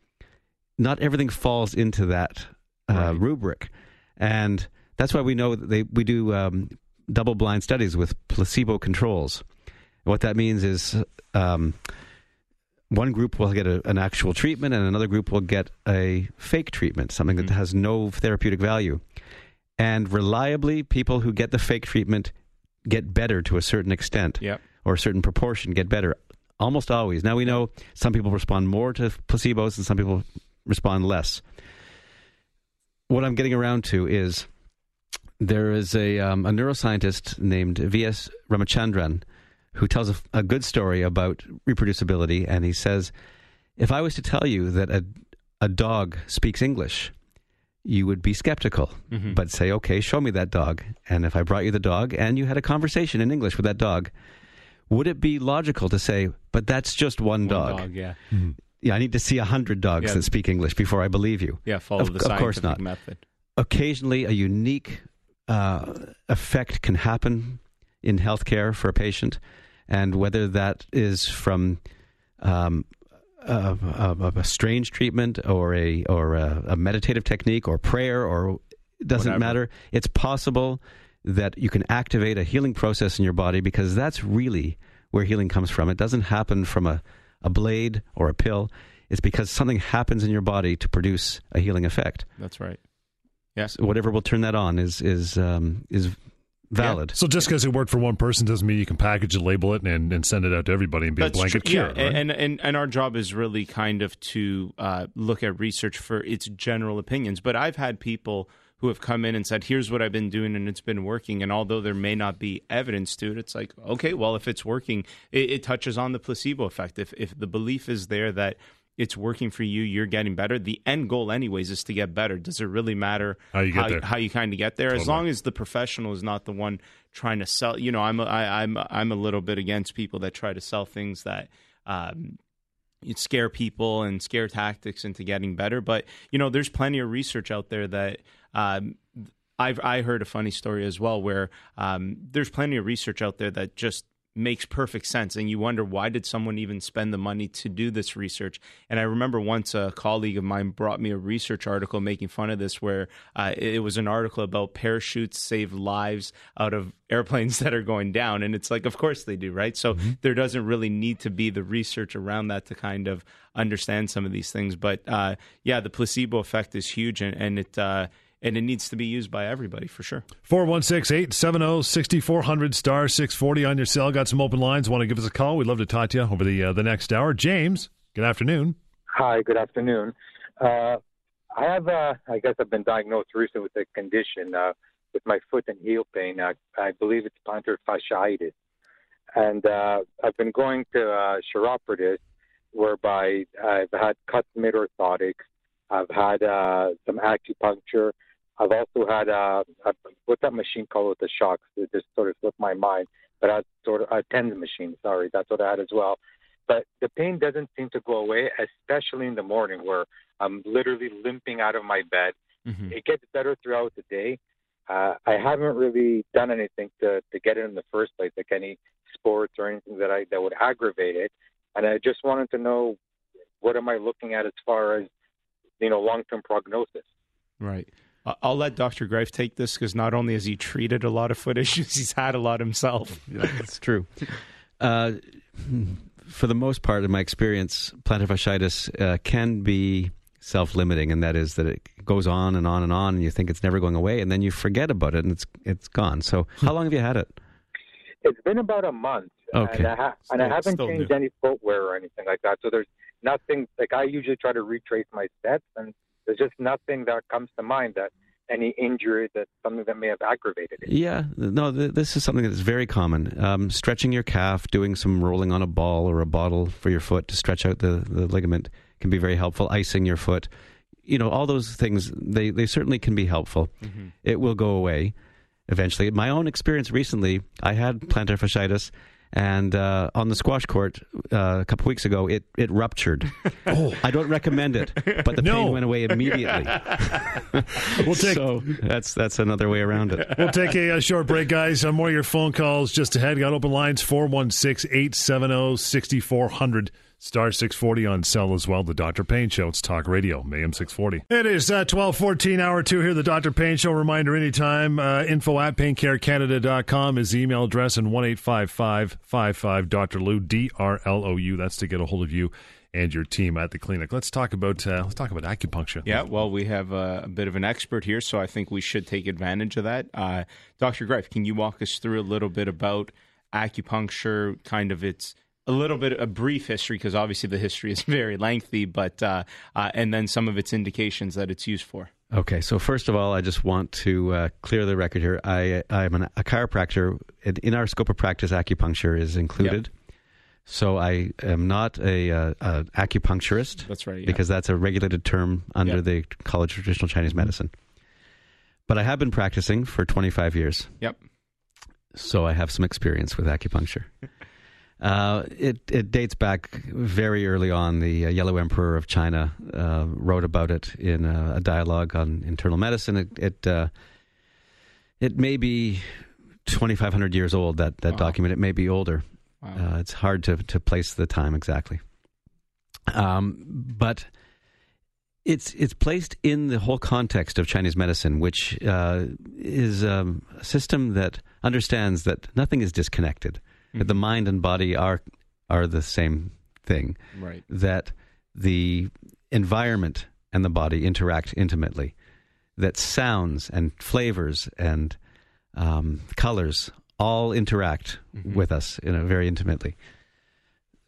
not everything falls into that rubric. And that's why we know that we do double-blind studies with placebo controls. And what that means is one group will get an actual treatment and another group will get a fake treatment, something that has no therapeutic value. And reliably, people who get the fake treatment get better to a certain extent, or a certain proportion get better, almost always. Now, we know some people respond more to placebos and some people respond less. What I'm getting around to is there is a neuroscientist named V.S. Ramachandran, who tells a good story about reproducibility, and he says, if I was to tell you that a dog speaks English, you would be skeptical, but say, okay, show me that dog. And if I brought you the dog and you had a conversation in English with that dog, would it be logical to say, but that's just one dog? I need to see 100 dogs that speak English before I believe you. Yeah, follow the scientific method. Occasionally, a unique effect can happen in healthcare for a patient. And whether that is from a strange treatment or a meditative technique or prayer or doesn't matter, it's possible that you can activate a healing process in your body, because that's really where healing comes from. It doesn't happen from a blade or a pill. It's because something happens in your body to produce a healing effect. That's right. Yes. So whatever will turn that on is valid. Yeah. So just because it worked for one person doesn't mean you can package it, label it, and send it out to everybody and be a blanket cure. Yeah. Right? And our job is really kind of to look at research for its general opinions. But I've had people who have come in and said, here's what I've been doing and it's been working. And although there may not be evidence to it, it's like, okay, well, if it's working, it touches on the placebo effect. If the belief is there that it's working for you, you're getting better. The end goal anyways is to get better. Does it really matter how you kind of get there? Totally. As long as the professional is not the one trying to sell. You know, I'm a little bit against people that try to sell things that scare people and scare tactics into getting better. But, you know, there's plenty of research out there that I heard a funny story as well where there's plenty of research out there that just makes perfect sense. And you wonder, why did someone even spend the money to do this research? And I remember once a colleague of mine brought me a research article making fun of this, where it was an article about parachutes save lives out of airplanes that are going down. And it's like, of course they do, right? So there doesn't really need to be the research around that to kind of understand some of these things. But yeah, the placebo effect is huge, and it needs to be used by everybody for sure. 416-870-6400 *640 on your cell. Got some open lines. Want to give us a call? We'd love to talk to you over the next hour. James, good afternoon. Hi, good afternoon. I have, I guess I've been diagnosed recently with a condition with my foot and heel pain. I believe it's plantar fasciitis. And I've been going to chiropodist, whereby I've had cuts mid-orthotics. I've had some acupuncture. I've also had what's that machine called with the shocks? It just sort of slipped my mind. But I sort of a tendon machine. Sorry, that's what I had as well. But the pain doesn't seem to go away, especially in the morning, where I'm literally limping out of my bed. Mm-hmm. It gets better throughout the day. I haven't really done anything to get it in the first place, like any sports or anything that would aggravate it. And I just wanted to know, what am I looking at as far as, you know, long-term prognosis? Right. I'll let Dr. Gryfe take this, because not only has he treated a lot of foot issues, he's had a lot himself. That's true. For the most part, in my experience, plantar fasciitis can be self-limiting, and that is that it goes on and on and on, and you think it's never going away, and then you forget about it, and it's gone. So how long have you had it? It's been about a month. Okay. And I haven't changed any footwear or anything like that. So there's nothing, like I usually try to retrace my steps, and there's just nothing that comes to mind that any injury, that something that may have aggravated it. Yeah, no, this is something that's very common. Stretching your calf, doing some rolling on a ball or a bottle for your foot to stretch out the ligament can be very helpful. Icing your foot, you know, all those things, they certainly can be helpful. Mm-hmm. It will go away eventually. My own experience recently, I had plantar fasciitis. And on the squash court a couple of weeks ago, it ruptured. Oh. I don't recommend it, but the pain went away immediately. So that's another way around it. We'll take a short break, guys. More of your phone calls just ahead. Got open lines, 416-870-6400. *640 on cell as well. The Dr. Payne Show. It's Talk Radio, AM 640. It is 12:14, hour two here. The Dr. Payne Show. Reminder anytime. info@paincarecanada.com is the email address, and 1-855-55 Dr. Lou, DRLOU. That's to get a hold of you and your team at the clinic. Let's talk about acupuncture. Yeah, well, we have a bit of an expert here, so I think we should take advantage of that. Dr. Gryfe, can you walk us through a little bit about acupuncture? Kind of a brief history, because obviously the history is very lengthy, but and then some of its indications that it's used for. Okay, so first of all, I just want to clear the record here. I'm a chiropractor. In our scope of practice, acupuncture is included. Yep. So I am not a acupuncturist. That's right, yeah. Because that's a regulated term under the College of Traditional Chinese Medicine. But I have been practicing for 25 years. Yep. So I have some experience with acupuncture. It dates back very early on. The Yellow Emperor of China wrote about it in a dialogue on internal medicine. It may be 2,500 years old, that wow. document. It may be older. Wow. It's hard to place the time exactly. But it's placed in the whole context of Chinese medicine, which is a system that understands that nothing is disconnected. That the mind and body are the same thing. Right. That the environment and the body interact intimately. That sounds and flavors and colors all interact with us very intimately.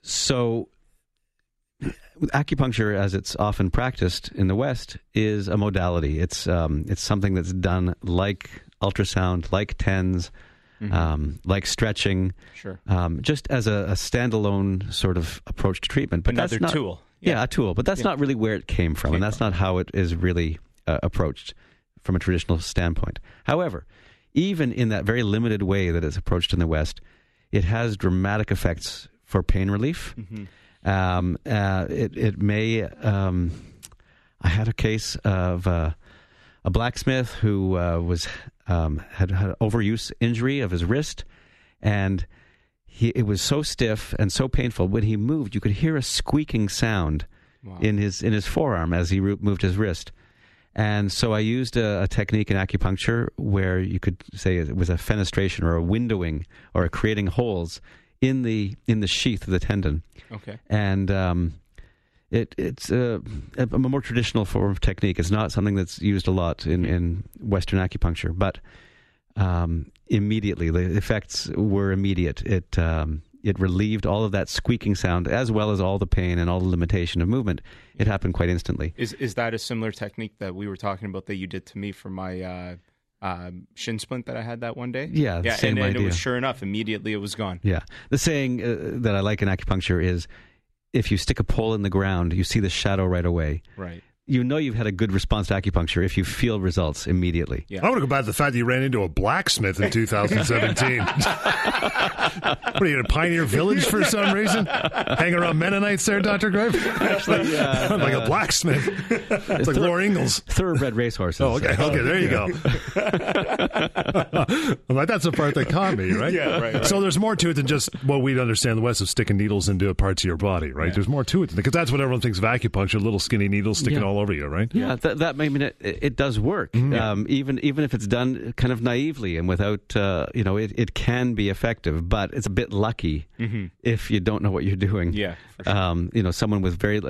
So acupuncture, as it's often practiced in the West, is a modality. It's something that's done like ultrasound, like TENS. Mm-hmm. Like stretching, sure. Just as a standalone sort of approach to treatment. But another tool. Yeah, a tool. But that's not really where it came from, and that's not how it is really approached from a traditional standpoint. However, even in that very limited way that it's approached in the West, it has dramatic effects for pain relief. Mm-hmm. It may... I had a case of a blacksmith who was... had overuse injury of his wrist, and it was so stiff and so painful. When he moved, you could hear a squeaking sound in his forearm as he moved his wrist. And so I used a technique in acupuncture where you could say it was a fenestration or a windowing or a creating holes in the sheath of the tendon. Okay. And it's a more traditional form of technique. It's not something that's used a lot in Western acupuncture, but immediately the effects were immediate. It relieved all of that squeaking sound, as well as all the pain and all the limitation of movement. It happened quite instantly. Is that a similar technique that we were talking about that you did to me for my shin splint that I had that one day? Yeah, yeah, same idea. And it was, sure enough, immediately it was gone. Yeah. The saying that I like in acupuncture is, if you stick a pole in the ground, you see the shadow right away. Right. You know you've had a good response to acupuncture if you feel results immediately. Yeah. I want to go back to the fact that you ran into a blacksmith in 2017. What, are you in a pioneer village for some reason? Hanging around Mennonites there, Dr. Gryfe? Actually, yeah. Like a blacksmith. It's like Laura Ingalls. Thoroughbred racehorses. Oh, okay. Okay, there you go. Well, that's the part that caught me, right? Yeah, right. So there's more to it than just what we understand in the West of sticking needles into parts of your body, right? Yeah. There's more to it, because that's what everyone thinks of acupuncture, little skinny needles sticking all over you, right? Yeah, that I mean, it does work, even if it's done kind of naively and without, it can be effective, but it's a bit lucky if you don't know what you're doing. Yeah, for sure. Someone with very...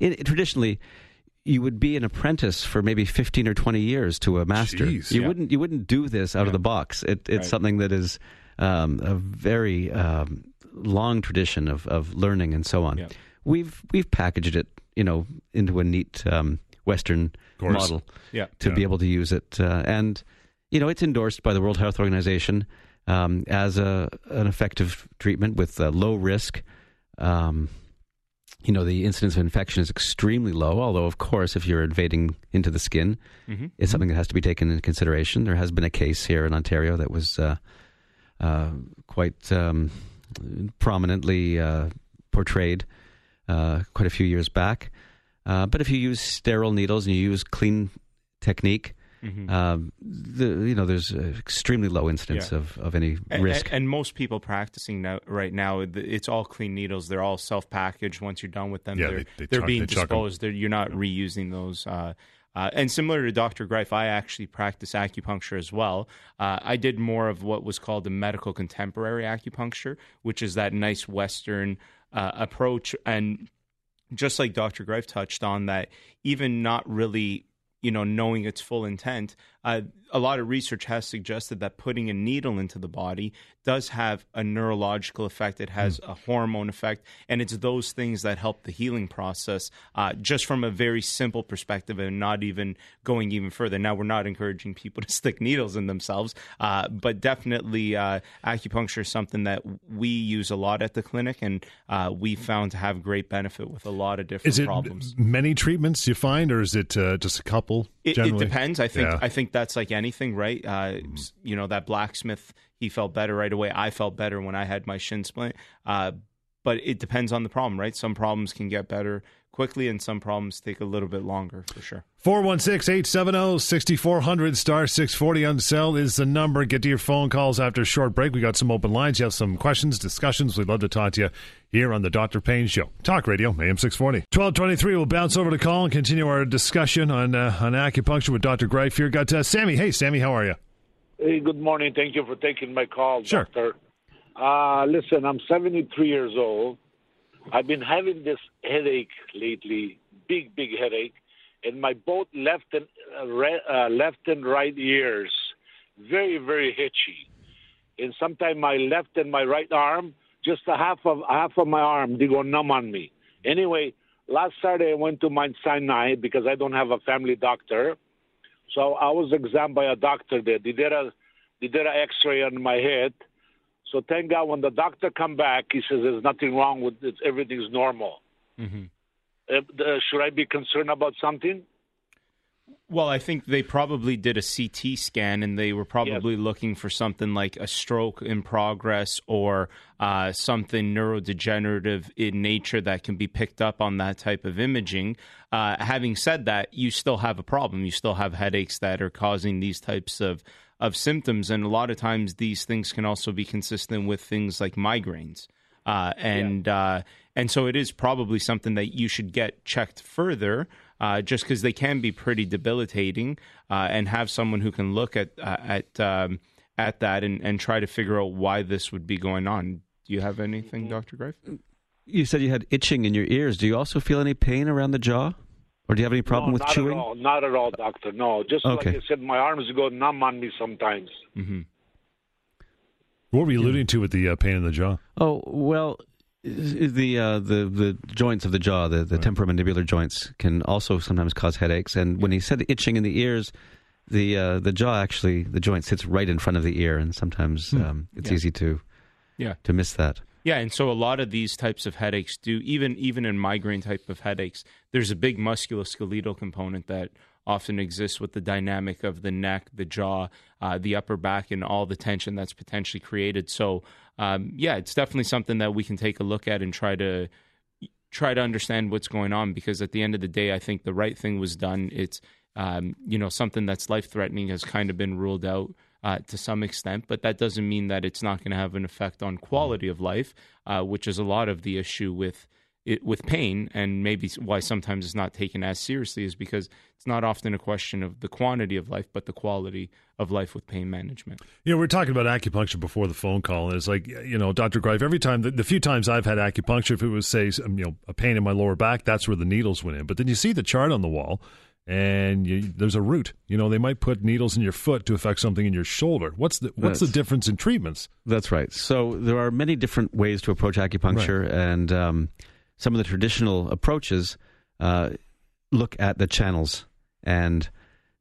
traditionally, you would be an apprentice for maybe 15 or 20 years to a master. Jeez. You wouldn't do this out of the box. It's right. Something that is a very long tradition of learning and so on. Yeah. We've packaged it, into a neat Western model to be able to use it. And, it's endorsed by the World Health Organization as an effective treatment with low risk. The incidence of infection is extremely low, although, of course, if you're invading into the skin, it's something that has to be taken into consideration. There has been a case here in Ontario that was quite prominently portrayed quite a few years back. But if you use sterile needles and you use clean technique, there's extremely low incidence of any risk. And most people practicing right now, it's all clean needles. They're all self-packaged. Once you're done with them, they're being disposed. You're not reusing those. And similar to Dr. Gryfe, I actually practice acupuncture as well. I did more of what was called the medical contemporary acupuncture, which is that nice Western approach. And just like Dr. Gryfe touched on, that even not really, knowing its full intent, a lot of research has suggested that putting a needle into the body does have a neurological effect. It has a hormone effect, and it's those things that help the healing process, just from a very simple perspective, and not even going even further. Now, we're not encouraging people to stick needles in themselves, but definitely acupuncture is something that we use a lot at the clinic, and we found to have great benefit with a lot of different problems. Is it many treatments you find, or is it just a couple? It depends. I think that's like anything, right? That blacksmith, he felt better right away. I felt better when I had my shin splint. But it depends on the problem, right? Some problems can get better quickly, and some problems take a little bit longer, for sure. 416-870-6400, star 640 on cell is the number. Get to your phone calls after a short break. We got some open lines. You have some questions, discussions. We'd love to talk to you here on the Dr. Payne Show. Talk radio, AM 640. 1223, we'll bounce over to call and continue our discussion on acupuncture with Dr. Gryfe here. Got Sammy. Hey, Sammy, how are you? Hey, good morning. Thank you for taking my call, sure. Doctor. Listen, I'm 73 years old. I've been having this headache lately, big headache, in my both left and right ears, very, very itchy. And sometimes my left and my right arm, just half of my arm, they go numb on me. Anyway, last Saturday I went to Mount Sinai because I don't have a family doctor, so I was examined by a doctor there. They did an X-ray on my head. So thank God when the doctor come back, he says there's nothing wrong with it. Everything's normal. Mm-hmm. Should I be concerned about something? Well, I think they probably did a CT scan, and they were probably looking for something like a stroke in progress or something neurodegenerative in nature that can be picked up on that type of imaging. Having said that, you still have a problem. You still have headaches that are causing these types of of symptoms. And a lot of times these things can also be consistent with things like migraines. And so it is probably something that you should get checked further, just because they can be pretty debilitating, and have someone who can look at that and try to figure out why this would be going on. Do you have anything, Dr. Gryfe? You said you had itching in your ears. Do you also feel any pain around the jaw? Or do you have any problem with chewing? Not at all, doctor. No, just okay. Like you said, my arms go numb on me sometimes. Mm-hmm. What were you alluding to with the pain in the jaw? Oh, well, the joints of the jaw, the right. temporomandibular joints, can also sometimes cause headaches. And when he said itching in the ears, the jaw actually, the joint sits right in front of the ear, and sometimes it's easy to miss that. Yeah, and so a lot of these types of headaches do, even in migraine type of headaches, there's a big musculoskeletal component that often exists with the dynamic of the neck, the jaw, the upper back, and all the tension that's potentially created. So, it's definitely something that we can take a look at and try to understand what's going on, because at the end of the day, I think the right thing was done. It's, something that's life-threatening has kind of been ruled out to some extent, but that doesn't mean that it's not going to have an effect on quality of life, which is a lot of the issue with pain, and maybe why sometimes it's not taken as seriously is because it's not often a question of the quantity of life, but the quality of life with pain management. You know, we were talking about acupuncture before the phone call, and it's like, you know, Dr. Gryfe, every time, the few times I've had acupuncture, if it was, say, a pain in my lower back, that's where the needles went in. But then you see the chart on the wall, and there's a root. You know, they might put needles in your foot to affect something in your shoulder. What's the difference in treatments? That's right. So there are many different ways to approach acupuncture, right. And some of the traditional approaches look at the channels. And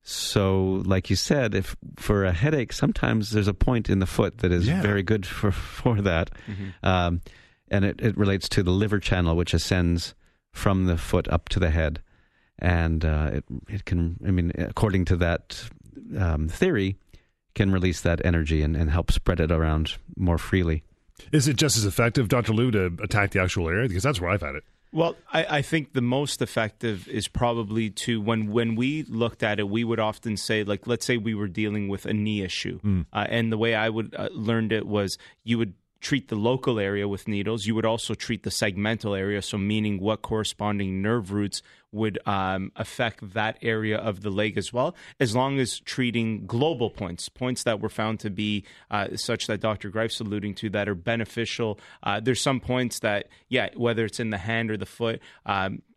so, like you said, if for a headache, sometimes there's a point in the foot that is very good for that. Mm-hmm. And it relates to the liver channel, which ascends from the foot up to the head. And it can, according to that theory, can release that energy and help spread it around more freely. Is it just as effective, Dr. Lou, to attack the actual area? Because that's where I've had it. Well, I think the most effective is probably to, when we looked at it, we would often say, like, let's say we were dealing with a knee issue. Mm. And the way I would learned it was you would treat the local area with needles. You would also treat the segmental area, so meaning what corresponding nerve roots would affect that area of the leg as well, as long as treating global points that were found to be such that Dr. Gryfe's alluding to that are beneficial. There's some points that, whether it's in the hand or the foot,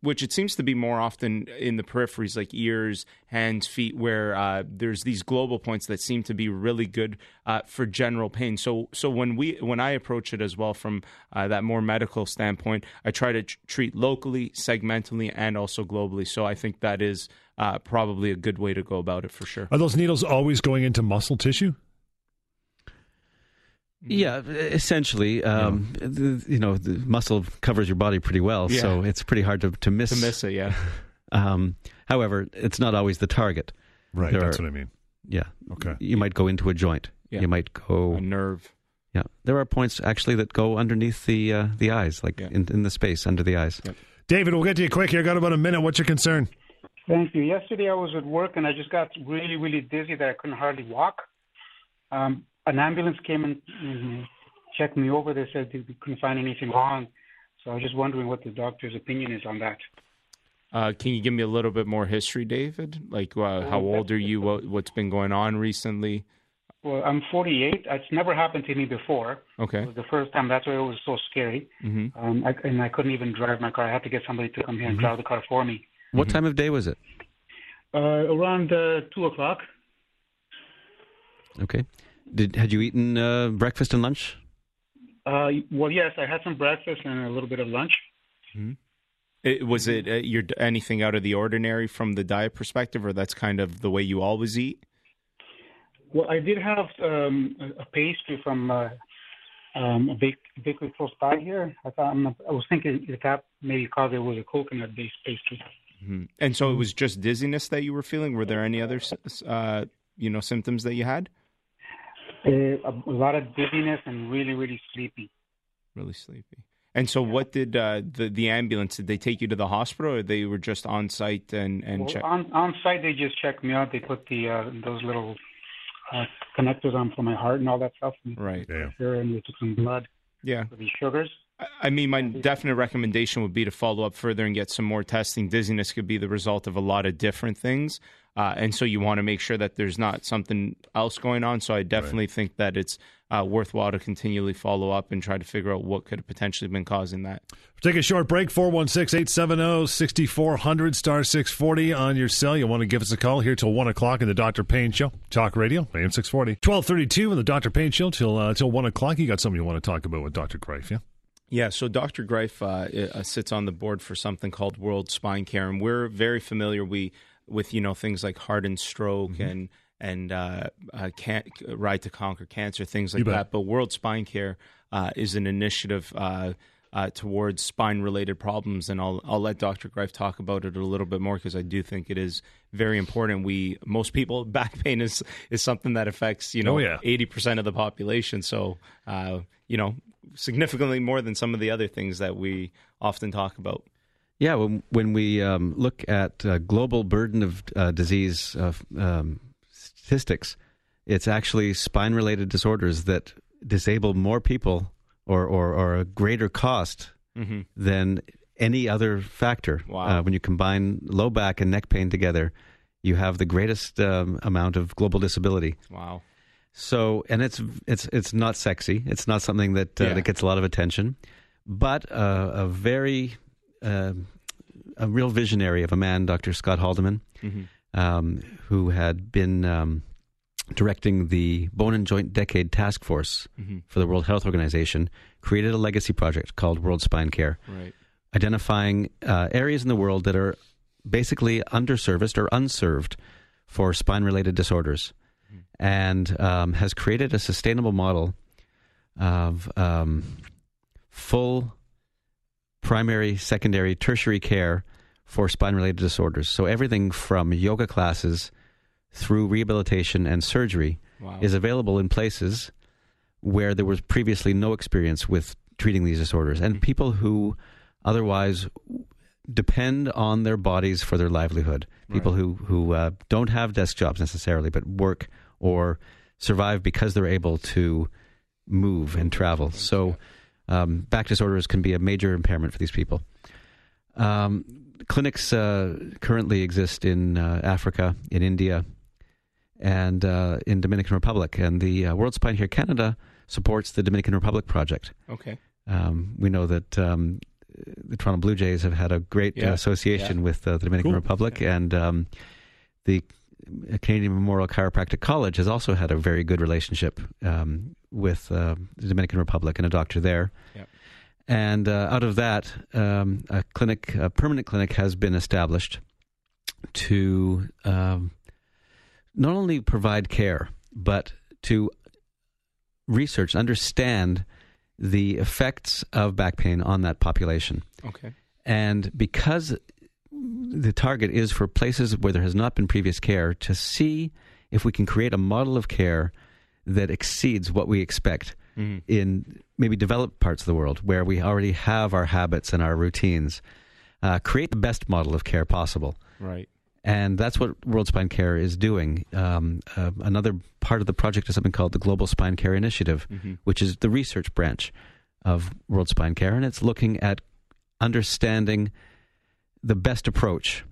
which it seems to be more often in the peripheries, like ears, hands, feet, where there's these global points that seem to be really good for general pain. So when I approach it as well from that more medical standpoint, I try to treat locally, segmentally, and also globally. So I think that is probably a good way to go about it for sure. Are those needles always going into muscle tissue? Yeah, essentially. The muscle covers your body pretty well, so it's pretty hard to miss. To miss it, yeah. However, it's not always the target. Right, that's what I mean. Yeah. Okay. You might go into a joint. Yeah. You might go... a nerve. Yeah. There are points, actually, that go underneath the eyes, like in the space under the eyes. Yep. David, we'll get to you quick here. Got about a minute. What's your concern? Thank you. Yesterday I was at work and I just got really, really dizzy that I couldn't hardly walk. An ambulance came and checked me over. They said they couldn't find anything wrong. So I was just wondering what the doctor's opinion is on that. Can you give me a little bit more history, David? Like how old are you? What's been going on recently? Well, I'm 48. It's never happened to me before. Okay. It was the first time. That's why it was so scary. Mm-hmm. I couldn't even drive my car. I had to get somebody to come here and drive the car for me. What time of day was it? Around 2 o'clock. Okay. Had you eaten breakfast and lunch? Yes. I had some breakfast and a little bit of lunch. Mm-hmm. Was it anything out of the ordinary from the diet perspective, or that's kind of the way you always eat? Well, I did have a pastry from a bakery close by here. I was thinking that maybe because it was a coconut-based pastry. Mm-hmm. And so it was just dizziness that you were feeling? Were there any other symptoms that you had? A lot of dizziness and really, really sleepy. Really sleepy. And so what did the ambulance, did they take you to the hospital, or they were just on-site and checked? On-site, they just checked me out. They put those little... connectors on for my heart and all that stuff. And right. Yeah. And we took some blood. Yeah. For these sugars. I mean, my definite recommendation would be to follow up further and get some more testing. Dizziness could be the result of a lot of different things. And so you want to make sure that there's not something else going on. So I definitely think that it's worthwhile to continually follow up and try to figure out what could have potentially been causing that. Take a short break. 416-870-6400, star 640 on your cell. You'll want to give us a call here till 1 o'clock in the Dr. Payne Show. Talk radio, AM 640. 1232 in the Dr. Payne Show till 1 o'clock. You got something you want to talk about with Dr. Gryfe, yeah? Yeah, so Dr. Gryfe sits on the board for something called World Spine Care, and we're very familiar with things like heart and stroke and Ride to Conquer Cancer, things like that. But World Spine Care is an initiative towards spine-related problems, and I'll let Dr. Gryfe talk about it a little bit more because I do think it is very important. Most people, back pain is something that affects 80% of the population, so significantly more than some of the other things that we often talk about. Yeah, when we look at global burden of disease statistics, it's actually spine-related disorders that disable more people or a greater cost than any other factor. Wow. When you combine low back and neck pain together, you have the greatest amount of global disability. Wow. So, and it's not sexy. It's not something that gets a lot of attention, but a real visionary of a man, Dr. Scott Haldeman, who had been directing the Bone and Joint Decade Task Force for the World Health Organization, created a legacy project called World Spine Care, identifying areas in the world that are basically underserviced or unserved for spine-related disorders. And has created a sustainable model of full primary, secondary, tertiary care for spine-related disorders. So everything from yoga classes through rehabilitation and surgery is available in places where there was previously no experience with treating these disorders. And people who otherwise depend on their bodies for their livelihood, people who don't have desk jobs necessarily, but work or survive because they're able to move and travel. So back disorders can be a major impairment for these people. Clinics currently exist in Africa, in India, and in Dominican Republic. And the World Spine Care Canada supports the Dominican Republic project. Okay. We know that the Toronto Blue Jays have had a great association with the Dominican Republic, and the Canadian Memorial Chiropractic College has also had a very good relationship with the Dominican Republic and a doctor there. Yep. And out of that, a permanent clinic has been established to not only provide care, but to research, understand the effects of back pain on that population. Okay. And because the target is for places where there has not been previous care, to see if we can create a model of care that exceeds what we expect in maybe developed parts of the world where we already have our habits and our routines, create the best model of care possible. Right. And that's what World Spine Care is doing. Another part of the project is something called the Global Spine Care Initiative, which is the research branch of World Spine Care. And it's looking at understanding the best approach.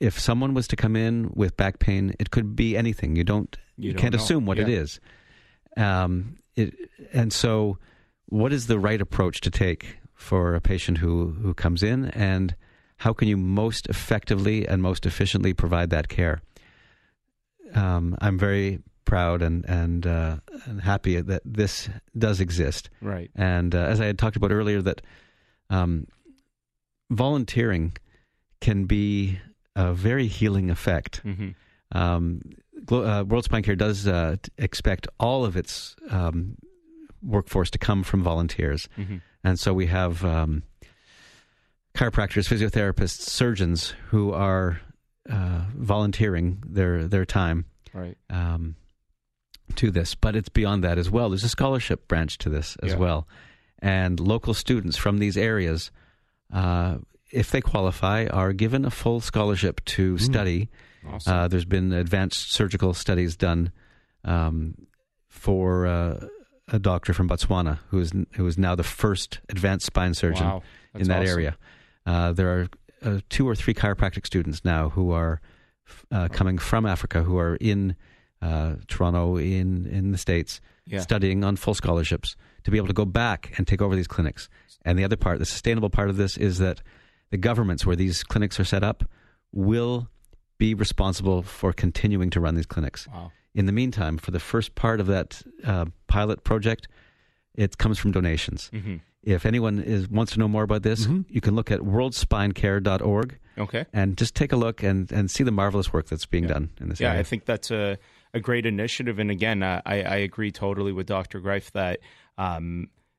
If someone was to come in with back pain, it could be anything. You can't assume what it is. And so what is the right approach to take for a patient who comes in, and how can you most effectively and most efficiently provide that care? I'm very proud and happy that this does exist. Right. And as I had talked about earlier, that volunteering can be a very healing effect. World Spine Care does expect all of its workforce to come from volunteers. And so we have chiropractors, physiotherapists, surgeons who are volunteering their time to this. But it's beyond that as well. There's a scholarship branch to this as well. And local students from these areas, if they qualify, are given a full scholarship to study. Awesome. There's been advanced surgical studies done for a doctor from Botswana who is now the first advanced spine surgeon in that awesome. Area. There are 2 or 3 chiropractic students now who are coming from Africa, who are in Toronto, in the States, studying on full scholarships to be able to go back and take over these clinics. And the other part, the sustainable part of this, is that the governments where these clinics are set up will be responsible for continuing to run these clinics. Wow. In the meantime, for the first part of that pilot project, it comes from donations. Mm-hmm. If anyone wants to know more about this, mm-hmm. you can look at worldspinecare.org and just take a look and see the marvelous work that's being done in this area. Yeah, I think that's a great initiative. And again, I agree totally with Dr. Gryfe that,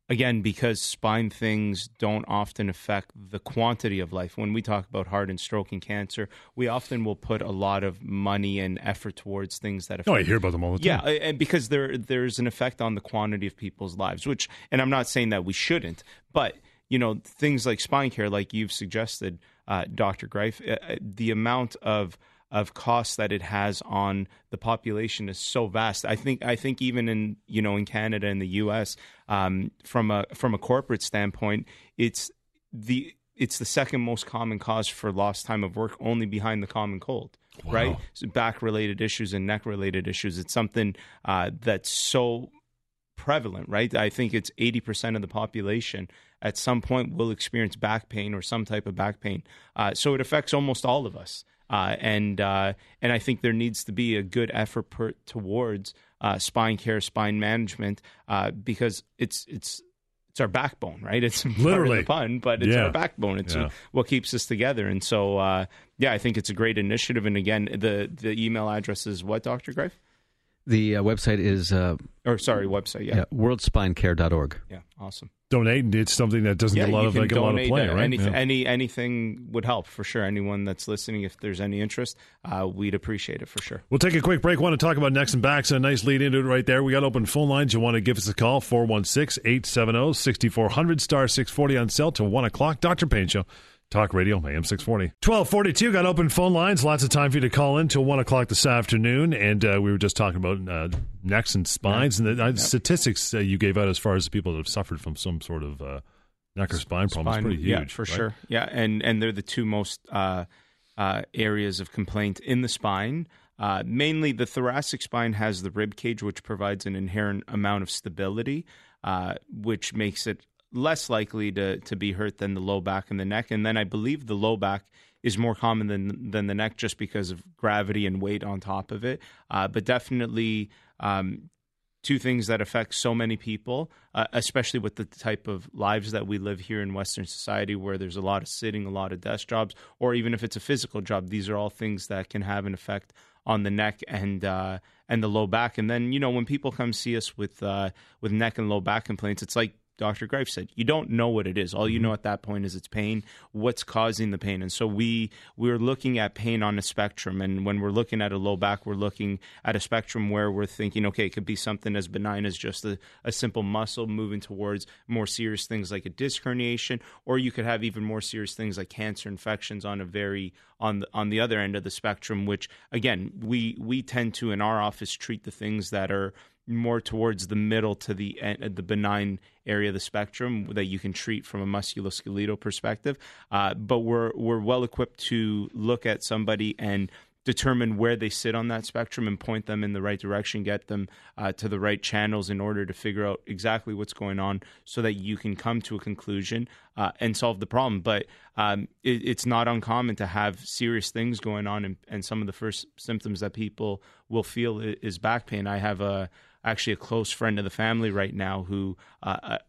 again, because spine things don't often affect the quantity of life. When we talk about heart and stroke and cancer, we often will put a lot of money and effort towards things that affect. No, I hear about them all the time. Yeah, and because there's an effect on the quantity of people's lives, which, and I'm not saying that we shouldn't, but, you know, things like spine care, like you've suggested, Dr. Gryfe, the amount of costs that it has on the population is so vast. I think even in, you know, in Canada and the US, from a corporate standpoint, it's the second most common cause for lost time of work, only behind the common cold. Wow. Right? So back related issues and neck related issues. It's something that's so prevalent, right? I think it's 80% of the population at some point will experience back pain or some type of back pain. So it affects almost all of us. And I think there needs to be a good effort towards spine care, spine management, because it's our backbone, right? It's literally pun, but it's our backbone. It's what keeps us together. And so, I think it's a great initiative. And again, the email address is what, Dr. Gryfe? The website is... website, worldspinecare.org. Yeah, awesome. Donate. It's something that doesn't get a lot of play, right? Anything would help, for sure. Anyone that's listening, if there's any interest, we'd appreciate it, for sure. We'll take a quick break. I want to talk about necks and backs. A nice lead into it right there. We got open phone lines. You want to give us a call, 416-870-6400, *640 on cell till 1 o'clock. Dr. Payne Show. Talk Radio, AM 640. 1242, got open phone lines. Lots of time for you to call in till 1 o'clock this afternoon. And we were just talking about necks and spines and the statistics you gave out as far as the people that have suffered from some sort of neck or spine problem. It's pretty huge. Yeah, for sure. Yeah, and they're the two most areas of complaint in the spine. Mainly the thoracic spine has the rib cage, which provides an inherent amount of stability, which makes it less likely to be hurt than the low back and the neck. And then I believe the low back is more common than the neck just because of gravity and weight on top of it. But definitely two things that affect so many people, especially with the type of lives that we live here in Western society where there's a lot of sitting, a lot of desk jobs, or even if it's a physical job, these are all things that can have an effect on the neck and the low back. And then, you know, when people come see us with neck and low back complaints, it's like Dr. Gryfe said, you don't know what it is. All you know at that point is it's pain, what's causing the pain. And so we're looking at pain on a spectrum. And when we're looking at a low back, we're looking at a spectrum where we're thinking, okay, it could be something as benign as just a simple muscle moving towards more serious things like a disc herniation, or you could have even more serious things like cancer infections on the other end of the spectrum, which again, we tend to in our office treat the things that are more towards the middle to the end, the benign area of the spectrum that you can treat from a musculoskeletal perspective. But we're well equipped to look at somebody and determine where they sit on that spectrum and point them in the right direction, get them to the right channels in order to figure out exactly what's going on so that you can come to a conclusion and solve the problem. But it's not uncommon to have serious things going on, and some of the first symptoms that people will feel is back pain. I have actually a close friend of the family right now who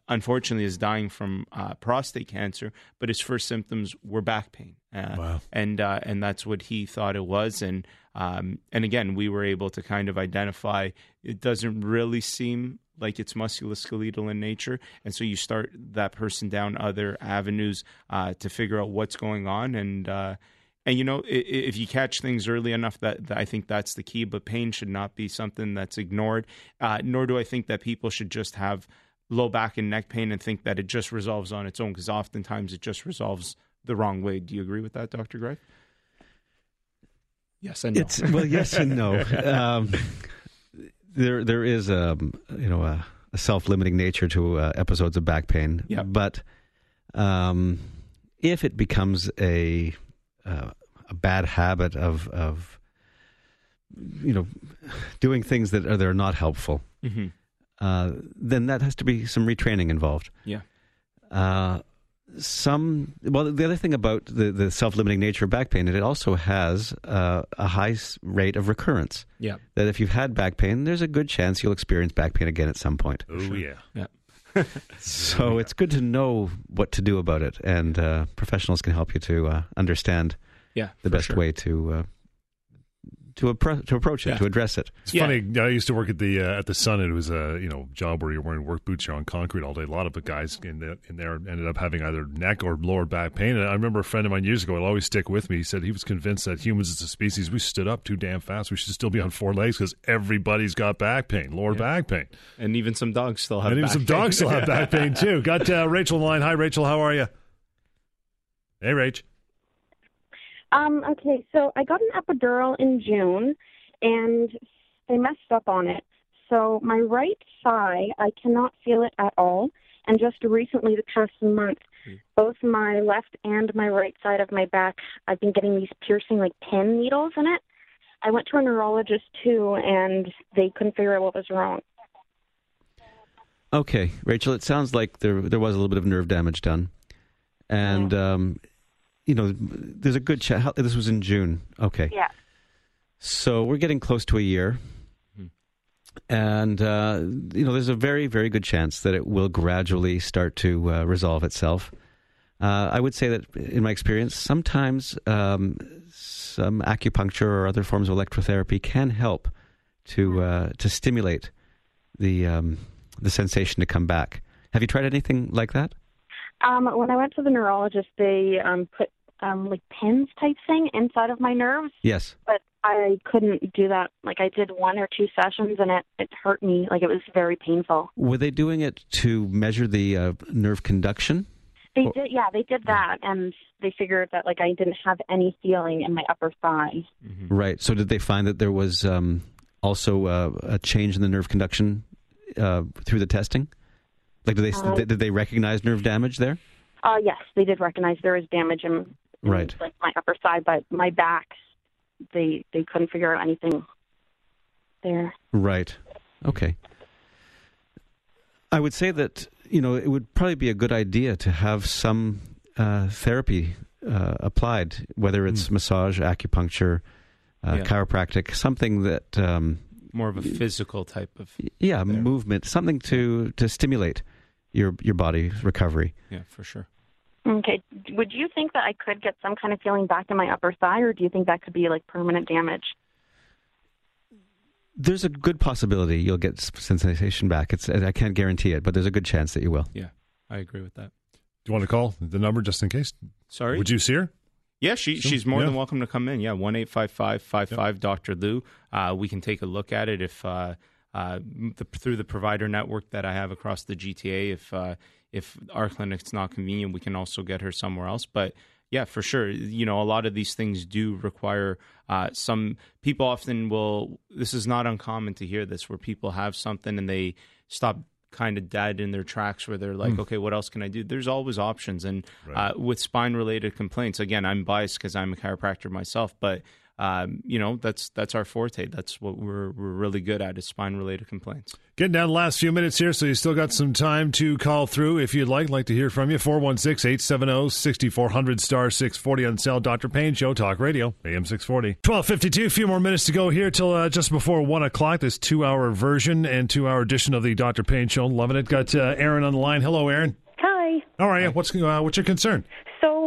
unfortunately is dying from prostate cancer, but his first symptoms were back pain. Wow. And that's what he thought it was. And again, we were able to kind of identify it doesn't really seem like it's musculoskeletal in nature. And so you start that person down other avenues to figure out what's going on. And, you know, if you catch things early enough, that I think that's the key. But pain should not be something that's ignored, nor do I think that people should just have low back and neck pain and think that it just resolves on its own, because oftentimes it just resolves the wrong way. Do you agree with that, Dr. Gryfe? Yes and no. Yes and no. there is a self-limiting nature to episodes of back pain. Yeah. But if it becomes a bad habit of doing things that are not helpful, mm-hmm. Then that has to be some retraining involved. Yeah. The other thing about the self-limiting nature of back pain, it also has a high rate of recurrence. Yeah. That if you've had back pain, there's a good chance you'll experience back pain again at some point. Oh, sure. Yeah. So it's good to know what to do about it, and professionals can help you to understand the best way to approach it, to address it. It's funny. I used to work at the Sun. It was a job where you're wearing work boots, you're on concrete all day. A lot of the guys in there ended up having either neck or lower back pain. And I remember a friend of mine years ago, it'll always stick with me. He said he was convinced that humans as a species, we stood up too damn fast. We should still be on four legs because everybody's got back pain, lower back pain. And even some dogs still have. Back pain too. Got Rachel in line. Hi, Rachel. How are you? Hey, Rach. Okay, so I got an epidural in June, and they messed up on it. So my right thigh, I cannot feel it at all. And just recently, the past month, both my left and my right side of my back, I've been getting these piercing, pin needles in it. I went to a neurologist, too, and they couldn't figure out what was wrong. Okay, Rachel, it sounds like there was a little bit of nerve damage done. And... there's a good chance. This was in June. Okay. Yeah. So we're getting close to a year. Mm-hmm. And, there's a very, very good chance that it will gradually start to resolve itself. I would say that, in my experience, sometimes some acupuncture or other forms of electrotherapy can help to stimulate the sensation to come back. Have you tried anything like that? When I went to the neurologist, they put pins type thing inside of my nerves. Yes. But I couldn't do that. I did one or two sessions, and it hurt me. It was very painful. Were they doing it to measure the nerve conduction? They did. Yeah, they did that, and they figured that I didn't have any feeling in my upper thigh. Mm-hmm. Right. So did they find that there was also a change in the nerve conduction through the testing? Did they recognize nerve damage there? Yes, they did recognize there was damage in right. My upper side, but my back, they couldn't figure out anything there. Right. Okay. I would say that, it would probably be a good idea to have some therapy applied, whether it's massage, acupuncture, chiropractic, something that... more of a physical type of... Yeah, therapy. Movement, something to stimulate your body's recovery. Yeah, for sure. Okay. Would you think that I could get some kind of feeling back in my upper thigh, or do you think that could be permanent damage? There's a good possibility you'll get sensation back. I can't guarantee it, but there's a good chance that you will. Yeah, I agree with that. Do you want to call the number just in case? Sorry? Would you see her? Yeah, she's more than welcome to come in. Yeah, 1-855-55 Dr. Lou. We can take a look at it if through the provider network that I have across the GTA. If our clinic's not convenient, we can also get her somewhere else. But yeah, for sure. A lot of these things do require some people often will. This is not uncommon to hear this, where people have something and they stop. Kind of dead in their tracks where they're okay, what else can I do? There's always options. And with spine-related complaints, again, I'm biased because I'm a chiropractor myself, but, that's our forte. That's what we're really good at is spine-related complaints. Getting down to the last few minutes here, so you still got some time to call through if you'd like to hear from you. 416-870-6400, *640 on cell. Dr. Payne Show, Talk Radio, AM 640. 12:52, a few more minutes to go here till just before 1 o'clock, this two-hour version and two-hour edition of the Dr. Payne Show. Loving it. Got Aaron on the line. Hello, Aaron. Hi. All right. Hi. What's your concern? So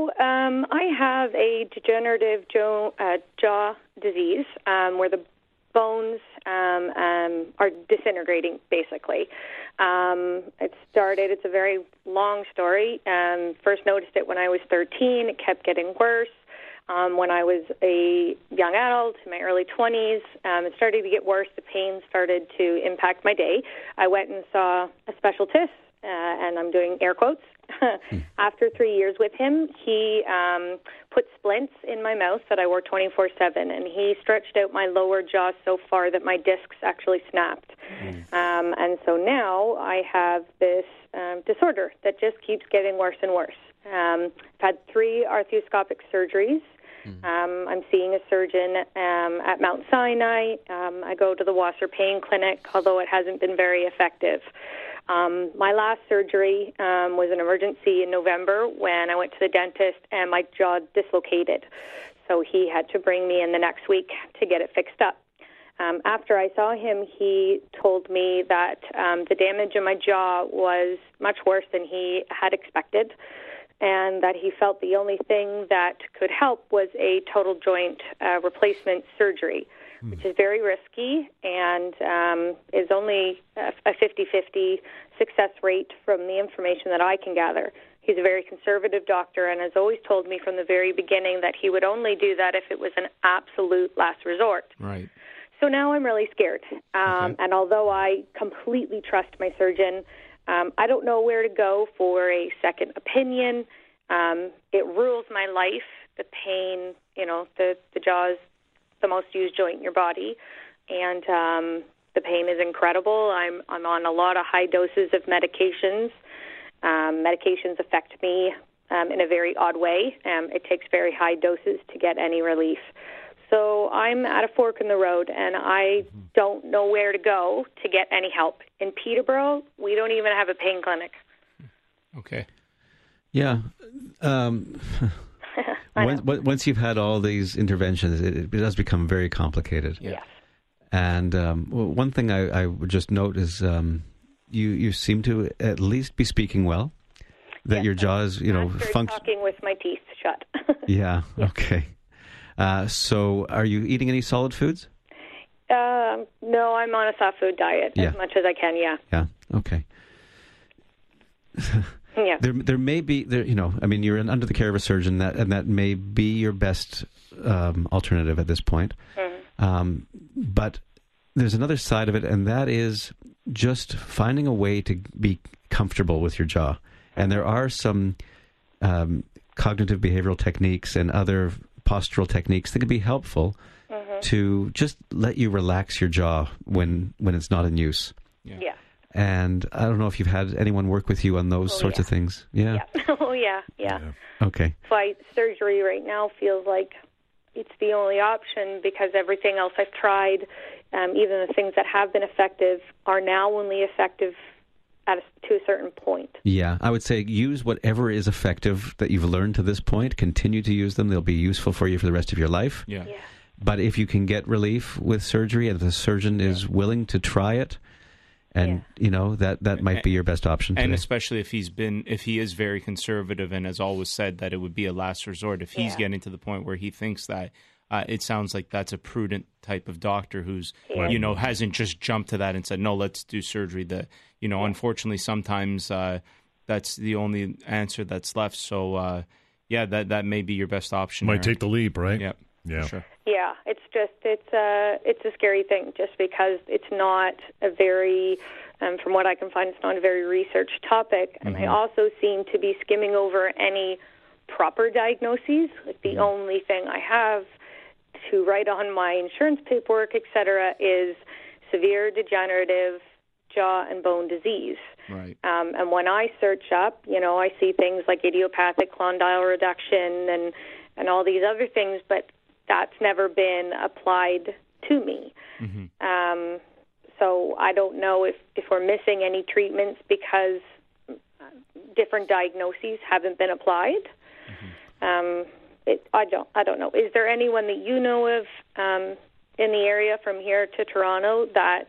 I have a degenerative jaw disease where the bones are disintegrating, basically. It's a very long story. First noticed it when I was 13. It kept getting worse. When I was a young adult, in my early 20s, it started to get worse. The pain started to impact my day. I went and saw a specialist, and I'm doing air quotes, after 3 years with him, he put splints in my mouth that I wore 24/7, and he stretched out my lower jaw so far that my discs actually snapped. And so now I have this disorder that just keeps getting worse and worse. I've had 3 arthroscopic surgeries. I'm seeing a surgeon at Mount Sinai. I go to the Wasser Pain Clinic, although it hasn't been very effective. My last surgery was an emergency in November when I went to the dentist and my jaw dislocated. So he had to bring me in the next week to get it fixed up. After I saw him, he told me that the damage in my jaw was much worse than he had expected, and that he felt the only thing that could help was a total joint replacement surgery, which is very risky and is only a 50-50 success rate from the information that I can gather. He's a very conservative doctor and has always told me from the very beginning that he would only do that if it was an absolute last resort. Right. So now I'm really scared. And although I completely trust my surgeon, I don't know where to go for a second opinion. It rules my life. The pain, you know, the jaw is the most used joint in your body, and the pain is incredible. I'm on a lot of high doses of medications. Medications affect me in a very odd way. It takes very high doses to get any relief. So I'm at a fork in the road, and I don't know where to go to get any help. In Peterborough, we don't even have a pain clinic. Okay. Yeah. Once you've had all these interventions, it does become very complicated. Yes. And one thing I would just note is you seem to at least be speaking well, that your jaw is, you know, talking with my teeth shut. Yeah, okay. So are you eating any solid foods? No, I'm on a soft food diet as much as I can, Yeah, okay. There may be, you know, I mean, you're under the care of a surgeon, and that may be your best alternative at this point. But there's another side of it, and that is just finding a way to be comfortable with your jaw. And there are some cognitive behavioral techniques and other postural techniques that can be helpful to just let you relax your jaw when it's not in use. Yeah. And I don't know if you've had anyone work with you on those sorts of things. Yeah. Oh, yeah. Okay. That's why surgery right now feels like it's the only option, because everything else I've tried, even the things that have been effective, are now only effective to a certain point. Yeah, I would say use whatever is effective that you've learned to this point. Continue to use them. They'll be useful for you for the rest of your life. Yeah. But if you can get relief with surgery and the surgeon is willing to try it, and you know that might be your best option today. And especially if he is very conservative and has always said that it would be a last resort, if he's getting to the point where he thinks that, it sounds like that's a prudent type of doctor who's, you know, hasn't just jumped to that and said, no, let's do surgery. That, you know, unfortunately, sometimes that's the only answer that's left. So, that may be your best option. Might take the leap, right? Yep. Yeah. For sure. Yeah. It's just, it's a scary thing, just because it's not a very, from what I can find, it's not a very researched topic. And I also seem to be skimming over any proper diagnoses. Like the only thing I have to write on my insurance paperwork, et cetera, is severe degenerative jaw and bone disease. Right. And when I search up, you know, I see things like idiopathic condyle reduction and all these other things, but that's never been applied to me. So I don't know if we're missing any treatments because different diagnoses haven't been applied. I don't know. Is there anyone that you know of in the area from here to Toronto that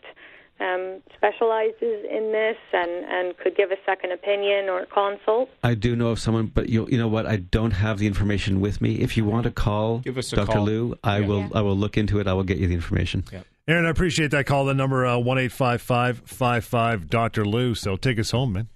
specializes in this and could give a second opinion or consult? I do know of someone, but you know what? I don't have the information with me. If you want to call Dr. Lou, I will look into it. I will get you the information. Yep. Aaron, I appreciate that call. The number 1-855-55-Dr. Lou. So take us home, man.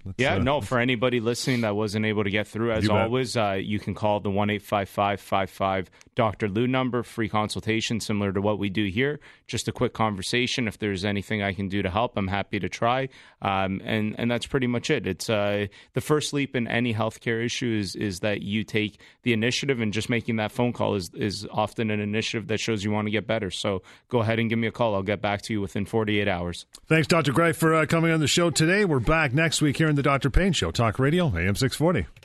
For anybody listening that wasn't able to get through, as always, you can call the 1-855-55-Dr. Lou number. Free consultation, similar to what we do here. Just a quick conversation. If there's anything I can do to help, I'm happy to try. And that's pretty much it. It's the first leap in any healthcare issue is that you take the initiative, and just making that phone call is often an initiative that shows you want to get better. So go ahead and give me a call. I'll get back to you within 48 hours. Thanks, Dr. Gryfe, for coming on the show today. We're back next week here in the Dr. Payne Show, Talk Radio, AM 640.